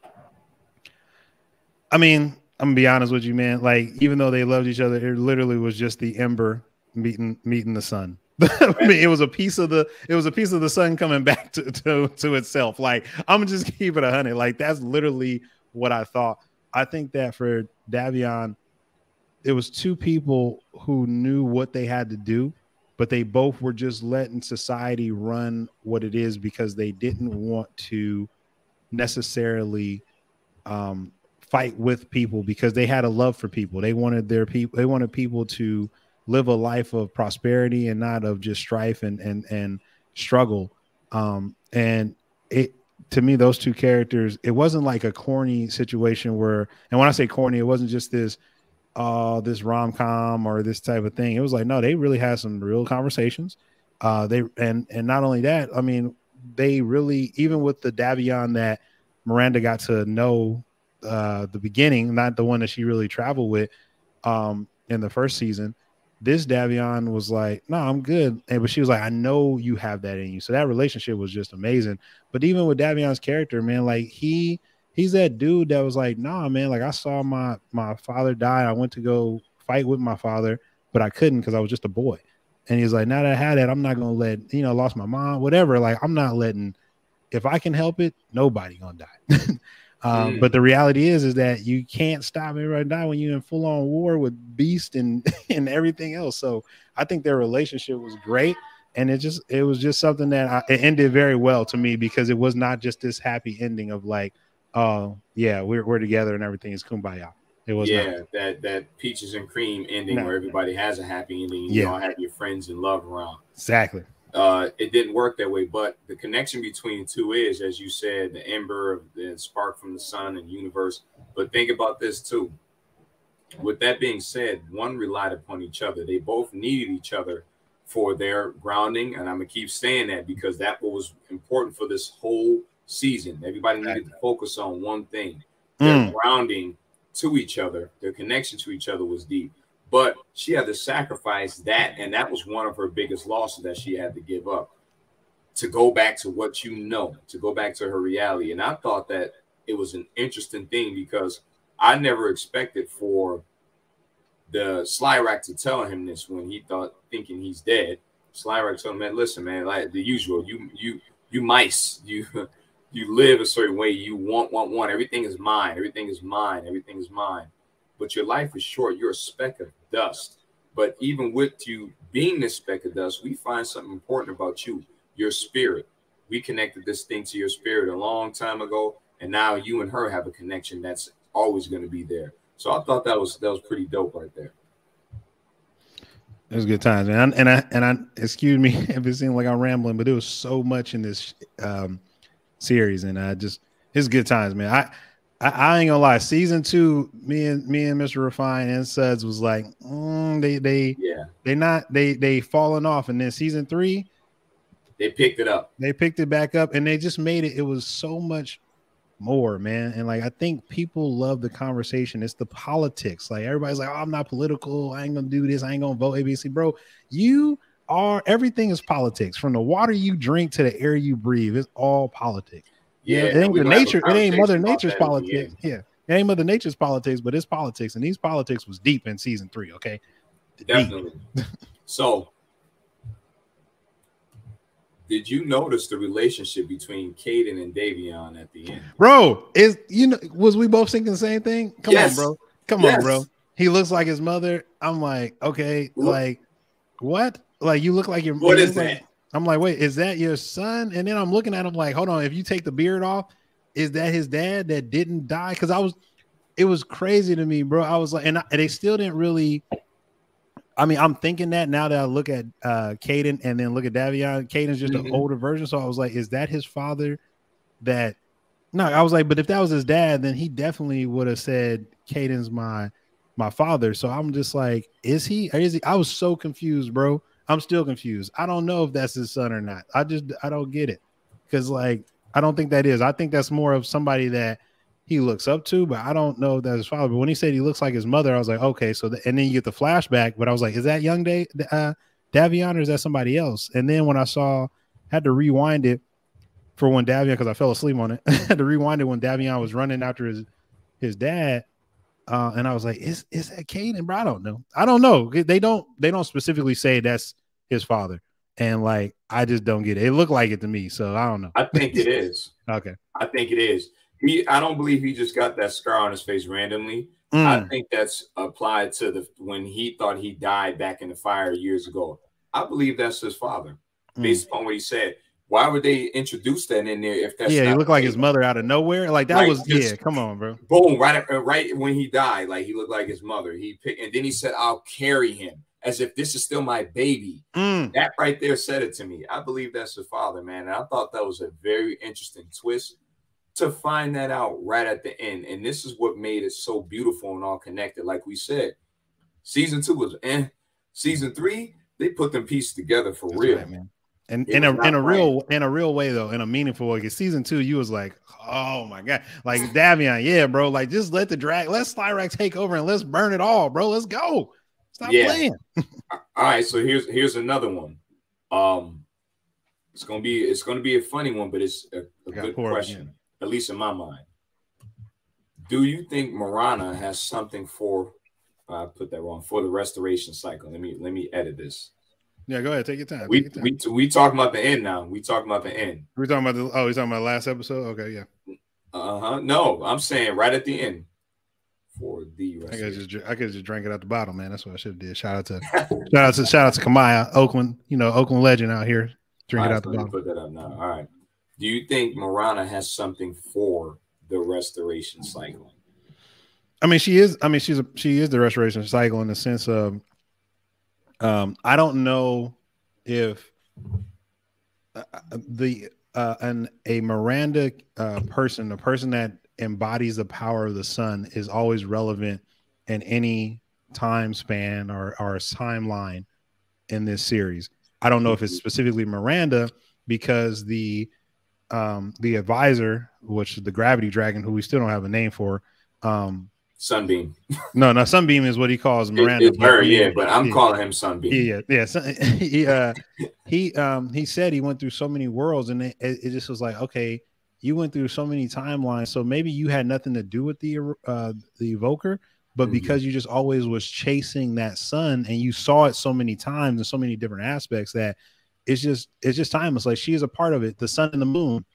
I mean, I'm gonna be honest with you, man. Like, even though they loved each other, it literally was just the ember meeting the sun. I mean, it was a piece of the sun coming back to itself. Like, I'm gonna just keep it 100. Like, that's literally what I thought. I think that for Davion, it was two people who knew what they had to do, but they both were just letting society run what it is, because they didn't want to necessarily fight with people, because they had a love for people. They wanted their people. They wanted people to live a life of prosperity and not of just strife and struggle. And it, to me, those two characters, it wasn't like a corny situation where, and when I say corny, it wasn't just this, this rom-com or this type of thing. It was like, no, they really had some real conversations. And not only that, I mean, they really, even with the Davion that Miranda got to know, the beginning, not the one that she really traveled with, in the first season, this Davion was like, no, I'm good. And, but she was like, I know you have that in you. So that relationship was just amazing. But even with Davion's character, man, like he's that dude that was like, nah, man, like I saw my father die. I went to go fight with my father, but I couldn't because I was just a boy. And he's like, now that I had it, I'm not going to let, lost my mom, whatever. Like, I'm not letting, if I can help it, nobody going to die. But the reality is that you can't stop everybody die when you're in full on war with beast and everything else. So I think their relationship was great. And it was just something that it ended very well to me, because it was not just this happy ending of like, oh yeah, we're together and everything is kumbaya. It was not that peaches and cream ending where everybody has a happy ending. You all have your friends and love around. Exactly. It didn't work that way, but the connection between the two is, as you said, the ember of the spark from the sun and universe. But think about this too. With that being said, one relied upon each other. They both needed each other for their grounding, and I'm gonna keep saying that because that was important for this whole season. Everybody needed to focus on one thing. Their grounding to each other, their connection to each other was deep, but she had to sacrifice that, and that was one of her biggest losses that she had to give up to go back to what to go back to her reality. And I thought that it was an interesting thing, because I never expected for the Slyrak to tell him this when he thinking he's dead. Slyrak told him, man, listen, man, like the usual, you mice, you live a certain way. You want. Everything is mine. Everything is mine. Everything is mine. But your life is short. You're a speck of dust. But even with you being this speck of dust, we find something important about you, your spirit. We connected this thing to your spirit a long time ago, and now you and her have a connection that's always going to be there. So I thought that was pretty dope right there. It was good times, man. And I excuse me if it seemed like I'm rambling, but there was so much in this series, and it's good times, man. I ain't gonna lie. Season 2, me and Mr. Refine and Suds was like, they falling off, and then season 3, they picked it up. They picked it back up, and they just made it. It was so much more, man. And like, I think people love the conversation. It's the politics. Like, everybody's like, oh, I'm not political. I ain't gonna do this. I ain't gonna vote ABC, bro. You are. Everything is politics. From the water you drink to the air you breathe, it's all politics. Yeah, it ain't nature. It ain't Mother Nature's politics. Yeah, it ain't Mother Nature's politics, but it's politics, and these politics was deep in season 3. Okay, definitely. So Did you notice the relationship between Caden and Davion at the end? Bro, is was we both thinking the same thing? Come on, bro. He looks like his mother. I'm like, okay, like what? Like you look like your mother. What is that? I'm like, wait, is that your son? And then I'm looking at him like, hold on, if you take the beard off, is that his dad that didn't die? Because it was crazy to me, bro. I was like, and they still didn't really. I mean, I'm thinking that now that I look at Caden and then look at Davion, Caden's just an older version. So I was like, is that his father? That no, I was like, but if that was his dad, then he definitely would have said, Caden's my father. So I'm just like, is he? I was so confused, bro. I'm still confused. I don't know if that's his son or not. I don't get it. Cause like, I don't think that is. I think that's more of somebody that he looks up to, but I don't know if that's his father. But when he said he looks like his mother, I was like, okay. So, and then you get the flashback, but I was like, is that young Davion or is that somebody else? And then when I saw, had to rewind it for when Davion, cause I fell asleep on it. Had to rewind it when Davion was running after his dad. And I was like, is that Caden, bro? I don't know. I don't know. They don't specifically say that's his father. And like, I just don't get it. It looked like it to me. So I don't know. I think it is. Okay. I think it is. I don't believe he just got that scar on his face randomly. I think that's applied to when he thought he died back in the fire years ago. I believe that's his father, based upon what he said. Why would they introduce that in there if that's not he looked like his mother out of nowhere? Like that was come on, bro. Boom, right when he died, like he looked like his mother. He picked, and then he said, "I'll carry him," as if this is still my baby. That right there said it to me. I believe that's his father, man. And I thought that was a very interesting twist. To find that out right at the end. And this is what made it so beautiful and all connected. Like we said, season 2 was season 3, they put them pieces together for real. Right, man. And in a real way though, in a meaningful way. Because season 2, you was like, oh my god, like Davion, yeah, bro. Like just let the let Slyrak take over and let's burn it all, bro. Let's go. Stop playing. All right, so here's another one. It's gonna be a funny one, but it's a good question. Again. At least in my mind. Do you think Mirana has something for I put that wrong for the restoration cycle? Let me edit this. Yeah, go ahead. Take your time. We talking about the end now. We talking about the end. We're talking about he's talking about last episode. Okay, yeah. No, I'm saying right at the end. For the restoration. I could just drank it out the bottle, man. That's what I should have did. Shout out to Kamaya, Oakland, Oakland legend out here. Drink it out the bottle. Put that up now. All right. Do you think Mirana has something for the restoration cycle? I mean, she is the restoration cycle in the sense of, I don't know if a Miranda person, a person that embodies the power of the sun, is always relevant in any time span or timeline in this series. I don't know if it's specifically Miranda because the advisor, which is the gravity dragon, who we still don't have a name for, Sunbeam. No, Sunbeam is what he calls Miranda. But I'm calling him Sunbeam. He said he went through so many worlds, and it just was like, okay, you went through so many timelines, so maybe you had nothing to do with the Invoker, but because you just always was chasing that sun, and you saw it so many times in so many different aspects that. It's just timeless. Like she is a part of it. The sun and the moon.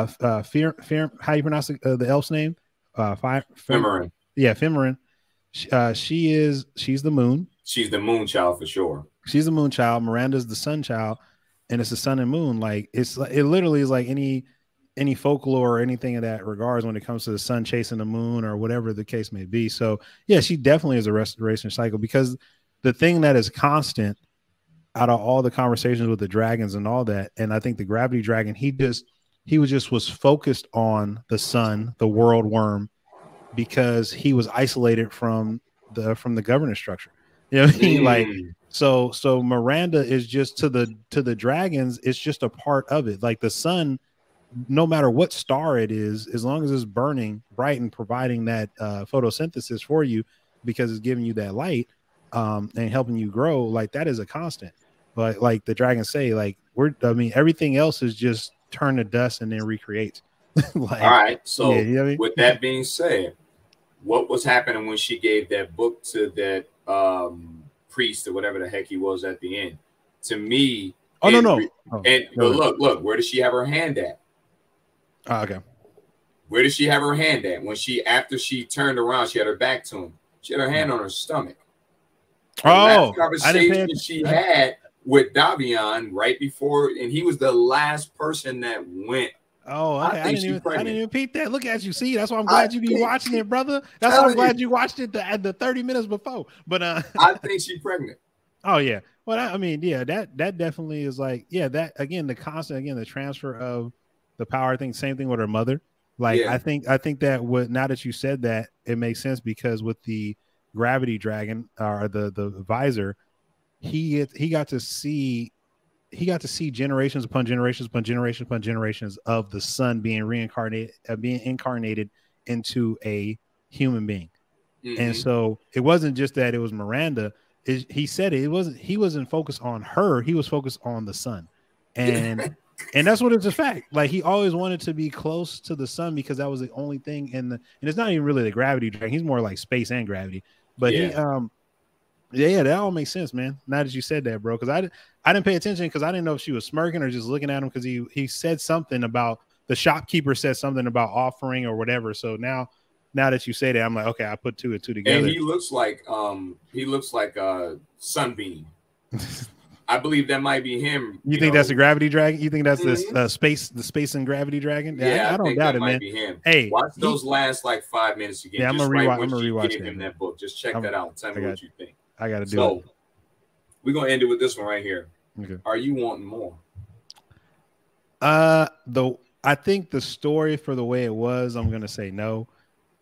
Fear, how you pronounce the elf's name? Fymryn. Yeah, Fymryn. She's the moon. She's the moon child for sure. She's the moon child. Miranda's the sun child, and it's the sun and moon. Like it literally is like any folklore or anything in that regards when it comes to the sun chasing the moon or whatever the case may be. So yeah, she definitely is a restoration cycle because the thing that is constant. Out of all the conversations with the dragons and all that, and I think the gravity dragon, he was focused on the sun, the world worm, because he was isolated from the governance structure. You know what I mean? Like so Miranda is just to the dragons, it's just a part of it. Like the sun, no matter what star it is, as long as it's burning bright and providing that photosynthesis for you, because it's giving you that light and helping you grow, like that is a constant. But like the dragons say, like everything else is just turned to dust and then recreates. Like, all right. So yeah, with that being said, what was happening when she gave that book to that priest or whatever the heck he was at the end? To me, Oh, and, no, no. Oh, and no, look, where does she have her hand at? Okay. Where does she have her hand at? When she, after she turned around, she had her back to him. She had her hand on her stomach. The last conversation she had with Davion right before, and he was the last person that went. Oh, okay. I didn't even peep that. Look at you. See, that's why I'm glad you be watching it, brother. That's why I'm glad you watched it at the 30 minutes before. But I think she's pregnant. Oh yeah. Well, I mean, yeah, that definitely is like, yeah, that again, the constant, again, the transfer of the power thing. Same thing with her mother. Like, yeah. I think that would, now that you said that, it makes sense, because with the gravity dragon or the visor, he got to see generations upon generations upon generations upon generations of the son being reincarnated, being incarnated into a human being. Mm-hmm. And so it wasn't just that it was Miranda. He said it wasn't, he wasn't focused on her. He was focused on the son. And, and that's what it's a fact. Like, he always wanted to be close to the sun because that was the only thing in the, and it's not even really the gravity dragon. He's more like space and gravity, but yeah. He, yeah, that all makes sense, man. Now that you said that, bro, because I didn't pay attention because I didn't know if she was smirking or just looking at him, because he said something about, the shopkeeper said something about offering or whatever. So now that you say that, I'm like, okay, I put two and two together. And he looks like Sunbeam. I believe that might be him. You think that's the gravity dragon? You think that's the space and gravity dragon? Yeah, I don't doubt it, man. Hey, watch those last like 5 minutes again. Yeah, I'm gonna rewatch. I'm gonna rewatch him that book. Just check that out. Tell me what you think. I gotta do it. So we're gonna end it with this one right here. Okay. Are you wanting more? I think the story, for the way it was, I'm gonna say no.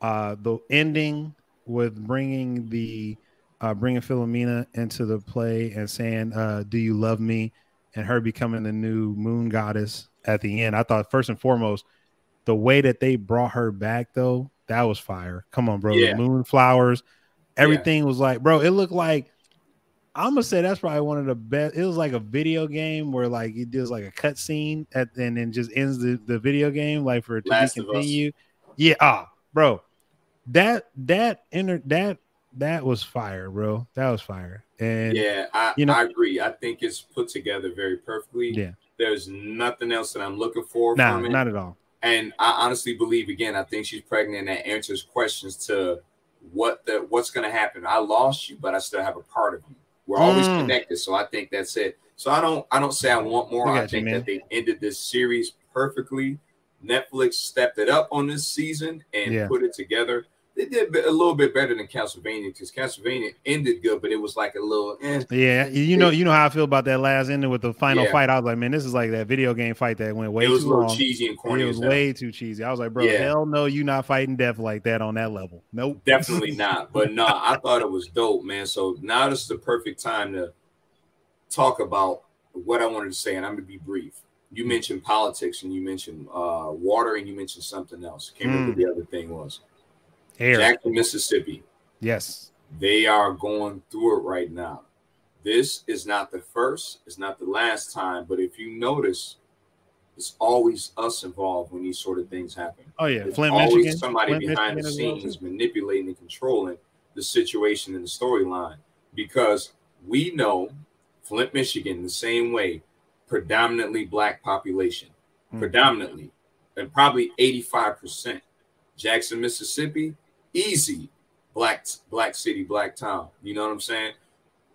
The ending with bringing Philomena into the play and saying, "Do you love me?" and her becoming the new moon goddess at the end. I thought, first and foremost, the way that they brought her back, though, that was fire. Come on, bro. Yeah. The moon flowers. Everything was like, bro, it looked like, I'm gonna say that's probably one of the best. It was like a video game where like it does like a cutscene and then just ends the video game, like for it to continue. Yeah, bro, that was fire, bro. That was fire. And yeah, I agree. I think it's put together very perfectly. Yeah, there's nothing else that I'm looking for. Nah, not at all. And I honestly believe, again, I think she's pregnant, and that answers questions to what's going to happen. I lost you, but I still have a part of you. We're always connected, so I think that's it. So I don't say I want more. I think that they ended this series perfectly. Netflix stepped it up on this season and put it together. They did a little bit better than Castlevania, because Castlevania ended good, but it was like a little you know how I feel about that last ending with the final fight. I was like, man, this is like that video game fight that went way too long. It was a little cheesy and corny. It was way too cheesy. I was like, bro, hell no, you're not fighting death like that on that level. Nope, definitely not. But no, I thought it was dope, man. So now this is the perfect time to talk about what I wanted to say, and I'm gonna be brief. You mentioned politics, and you mentioned water, and you mentioned something else. Can't remember the other thing was. Air. Jackson, Mississippi. Yes. They are going through it right now. This is not the first. It's not the last time. But if you notice, it's always us involved when these sort of things happen. Oh, yeah. There's Flint, always Michigan. Somebody Flint, behind Michigan, the scenes manipulating and controlling the situation and the storyline. Because we know Flint, Michigan, the same way, predominantly black population. Predominantly. And probably 85%. Jackson, Mississippi, easy black city, black town. You know what I'm saying?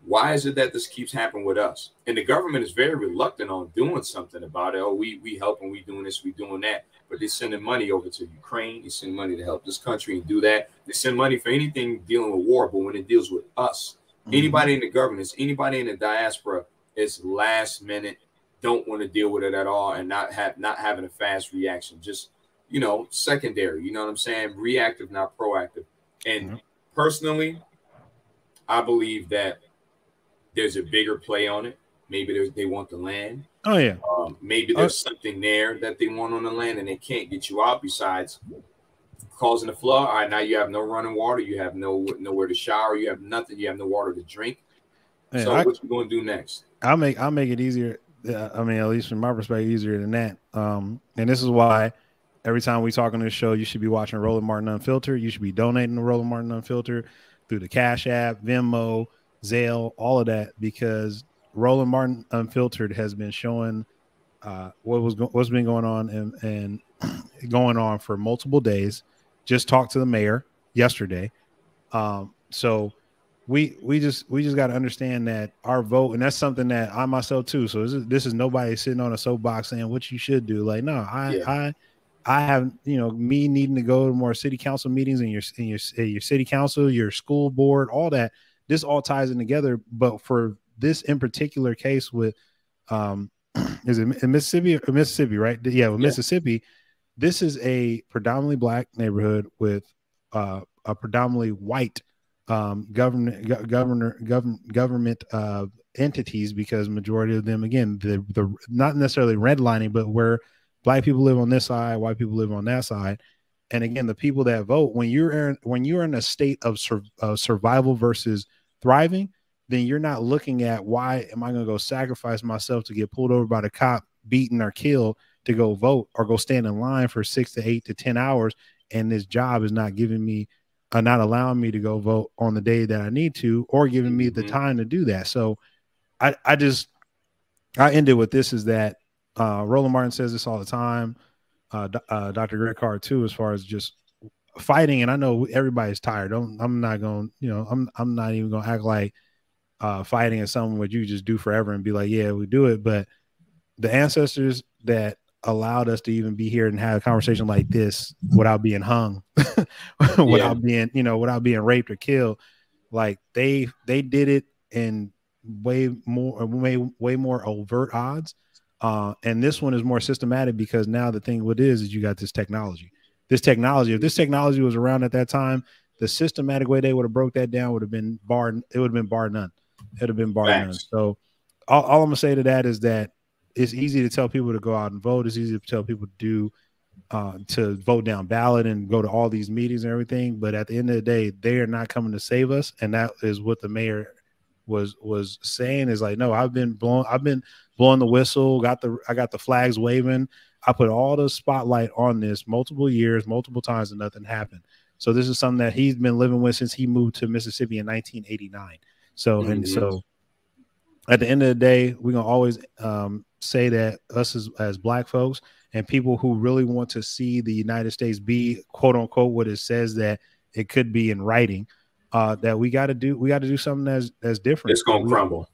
Why is it that this keeps happening with us? And the government is very reluctant on doing something about it. Oh, we helping, we doing this, we doing that. But they're sending money over to Ukraine. They send money to help this country and do that. They send money for anything dealing with war, but when it deals with us, anybody in the government, anybody in the diaspora, is last minute, don't want to deal with it at all, and not having a fast reaction. Just, you know, secondary, you know what I'm saying? Reactive, not proactive. And personally, I believe that there's a bigger play on it. Maybe they want the land. Oh, yeah. Maybe there's something there that they want on the land, and they can't get you out besides causing a flood. All right, now you have no running water. You have nowhere to shower. You have nothing. You have no water to drink. Man, so what you going to do next? I'll make it easier. I mean, at least from my perspective, easier than that. And this is why, every time we talk on this show, you should be watching Roland Martin Unfiltered. You should be donating to Roland Martin Unfiltered through the Cash App, Venmo, Zelle, all of that, because Roland Martin Unfiltered has been showing what's been going on and going on for multiple days. Just talked to the mayor yesterday. So we just got to understand that our vote, and that's something that I myself too. So this is nobody sitting on a soapbox saying what you should do. Like, no, I have, you know, me needing to go to more city council meetings and your city council, your school board, all that. This all ties in together. But for this in particular case with, is it Mississippi, right? Yeah, with Mississippi. This is a predominantly black neighborhood with a predominantly white government entities, because majority of them, again, the not necessarily redlining, but where black people live on this side, white people live on that side. And again, the people that vote, when you're in a state of survival versus thriving, then you're not looking at, why am I going to go sacrifice myself to get pulled over by the cop, beaten or killed to go vote, or go stand in line for 6 to 8 to 10 hours, and this job is not giving me, not allowing me to go vote on the day that I need to, or giving me the time to do that. So I ended with this, is that Roland Martin says this all the time, Dr. Grecar too, as far as just fighting. And I know everybody's tired. I'm not going to, you know, I'm not even going to act like fighting is something what you just do forever and be like, yeah, we do it. But the ancestors that allowed us to even be here and have a conversation like this without being hung, without being raped or killed, like they did it in way more overt odds. And this one is more systematic, because now the thing what is you got this technology. If this technology was around at that time, the systematic way they would have broke that down would have been bar none. It would have been bar none. So all I'm gonna say to that is that it's easy to tell people to go out and vote. It's easy to tell people to do to vote down ballot and go to all these meetings and everything. But at the end of the day, they are not coming to save us. And that is what the mayor was saying, is like, no, I've been blowing the whistle. I got the flags waving. I put all the spotlight on this multiple years, multiple times, and nothing happened. So this is something that he's been living with since he moved to Mississippi in 1989. So, and so at the end of the day, we're going to always, say that us as black folks and people who really want to see the United States be quote unquote what it says that it could be in writing, that we got to do something that's different. It's gonna crumble.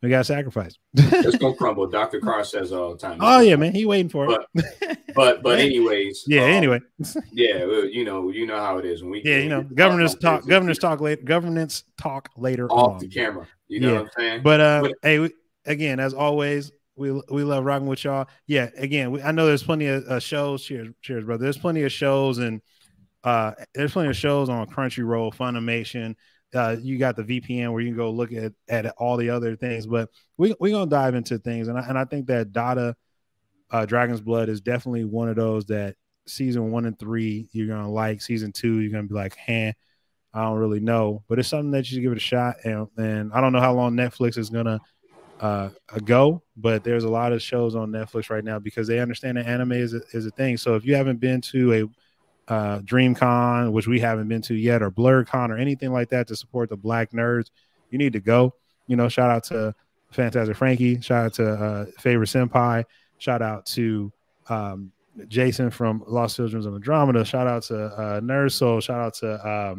We got to sacrifice. It's gonna crumble. Dr. Carr says all the time. Oh yeah, man, he waiting for it. But anyways. Yeah. Anyway. Yeah, you know how it is when we. Yeah, you know, governance talk later. Off the camera. You know what I'm saying? But hey, again, as always. We love rocking with y'all. Yeah, again, I know there's plenty of shows. Cheers, brother. There's plenty of shows, and there's plenty of shows on Crunchyroll, Funimation. You got the VPN where you can go look at all the other things. But we're gonna dive into things, and I think that Dada, Dragon's Blood is definitely one of those that season 1 and 3 you're gonna like. Season 2 you're gonna be like, eh, I don't really know. But it's something that you should give it a shot. And I don't know how long Netflix is gonna. Ago, but there's a lot of shows on Netflix right now because they understand that anime is a thing. So if you haven't been to a DreamCon, which we haven't been to yet, or BlurCon or anything like that to support the black nerds, you need to go. You know, shout out to Fantastic Frankie, shout out to Favorite Senpai, shout out to Jason from Lost Children of Andromeda, shout out to Nerd Soul, shout out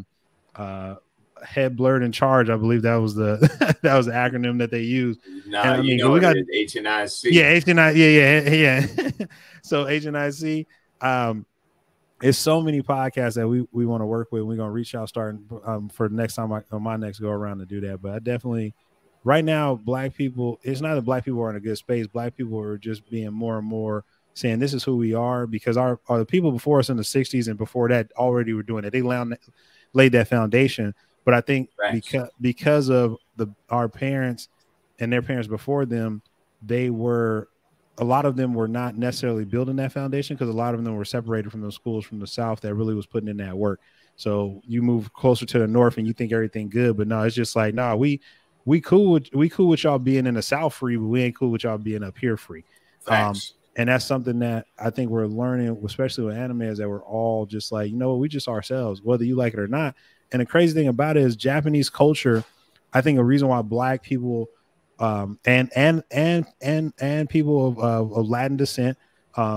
to Head Blurred in Charge, I believe that was the that was the acronym that they used. I mean, we got HNIC. Yeah, HNIC. Yeah. So HNIC. It's so many podcasts that we want to work with. We're gonna reach out starting for the next time on my next go around to do that. But I definitely, right now, black people. It's not that black people are in a good space. Black people are just being more and more saying this is who we are, because our the people before us in the '60s and before that already were doing it. They laid that foundation. But I think because of our parents and their parents before them, a lot of them were not necessarily building that foundation, because a lot of them were separated from those schools from the South that really was putting in that work. So you move closer to the North and you think everything good, but no, it's just like, nah, we cool with y'all being in the South free, but we ain't cool with y'all being up here free. And that's something that I think we're learning, especially with anime, is that we're all just like, you know what, we just ourselves, whether you like it or not. And the crazy thing about it is Japanese culture, I think a reason why black people and people of Latin descent.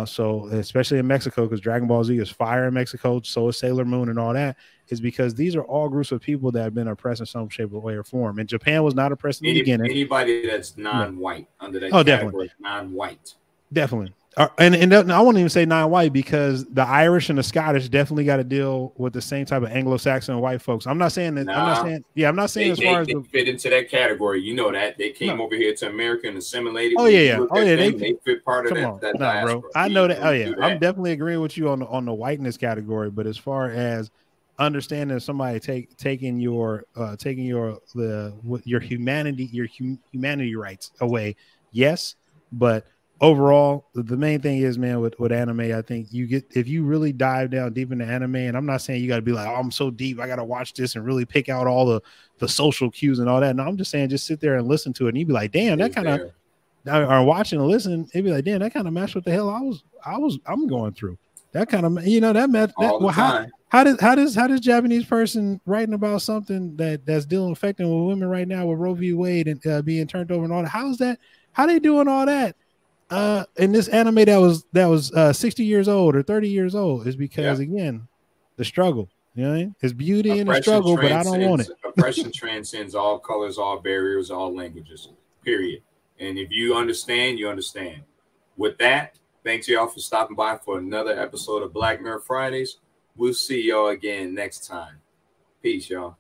So especially in Mexico, because Dragon Ball Z is fire in Mexico, so is Sailor Moon and all that, is because these are all groups of people that have been oppressed in some shape or way or form. And Japan was not oppressed in the beginning. Anybody that's non-white under that category, non-white. Definitely. And I won't even say non-white, because the Irish and the Scottish definitely got to deal with the same type of Anglo-Saxon white folks. I'm not saying that. Nah, I'm not saying as far as they fit into that category. You know that they came over here to America and assimilated. Oh yeah, yeah. Oh yeah, they fit part of that diaspora. Bro, I know that. Oh yeah, I'm definitely agreeing with you on the whiteness category. But as far as understanding somebody taking your humanity rights away, yes, but. Overall, the main thing is, man, with anime, I think you get, if you really dive down deep into anime, and I'm not saying you got to be like, oh, I'm so deep, I got to watch this and really pick out all the social cues and all that. No, I'm just saying, just sit there and listen to it, and you'd be like, damn, that kind of, or watching and listening, it'd be like, damn, that kind of matched what the hell I'm going through. That kind of, you know, that match. Well, how does Japanese person writing about something that's dealing affecting with women right now with Roe v Wade and being turned over and all that? How's that? How they doing all that? And this anime that was 60 years old or 30 years old is because again, the struggle, you know what I mean? It's beauty in the struggle, but I don't want it. Oppression transcends all colors, all barriers, all languages, period. And if you understand, you understand. With that, thanks y'all for stopping by for another episode of Black Nerd Fridays. We'll see y'all again next time. Peace, y'all.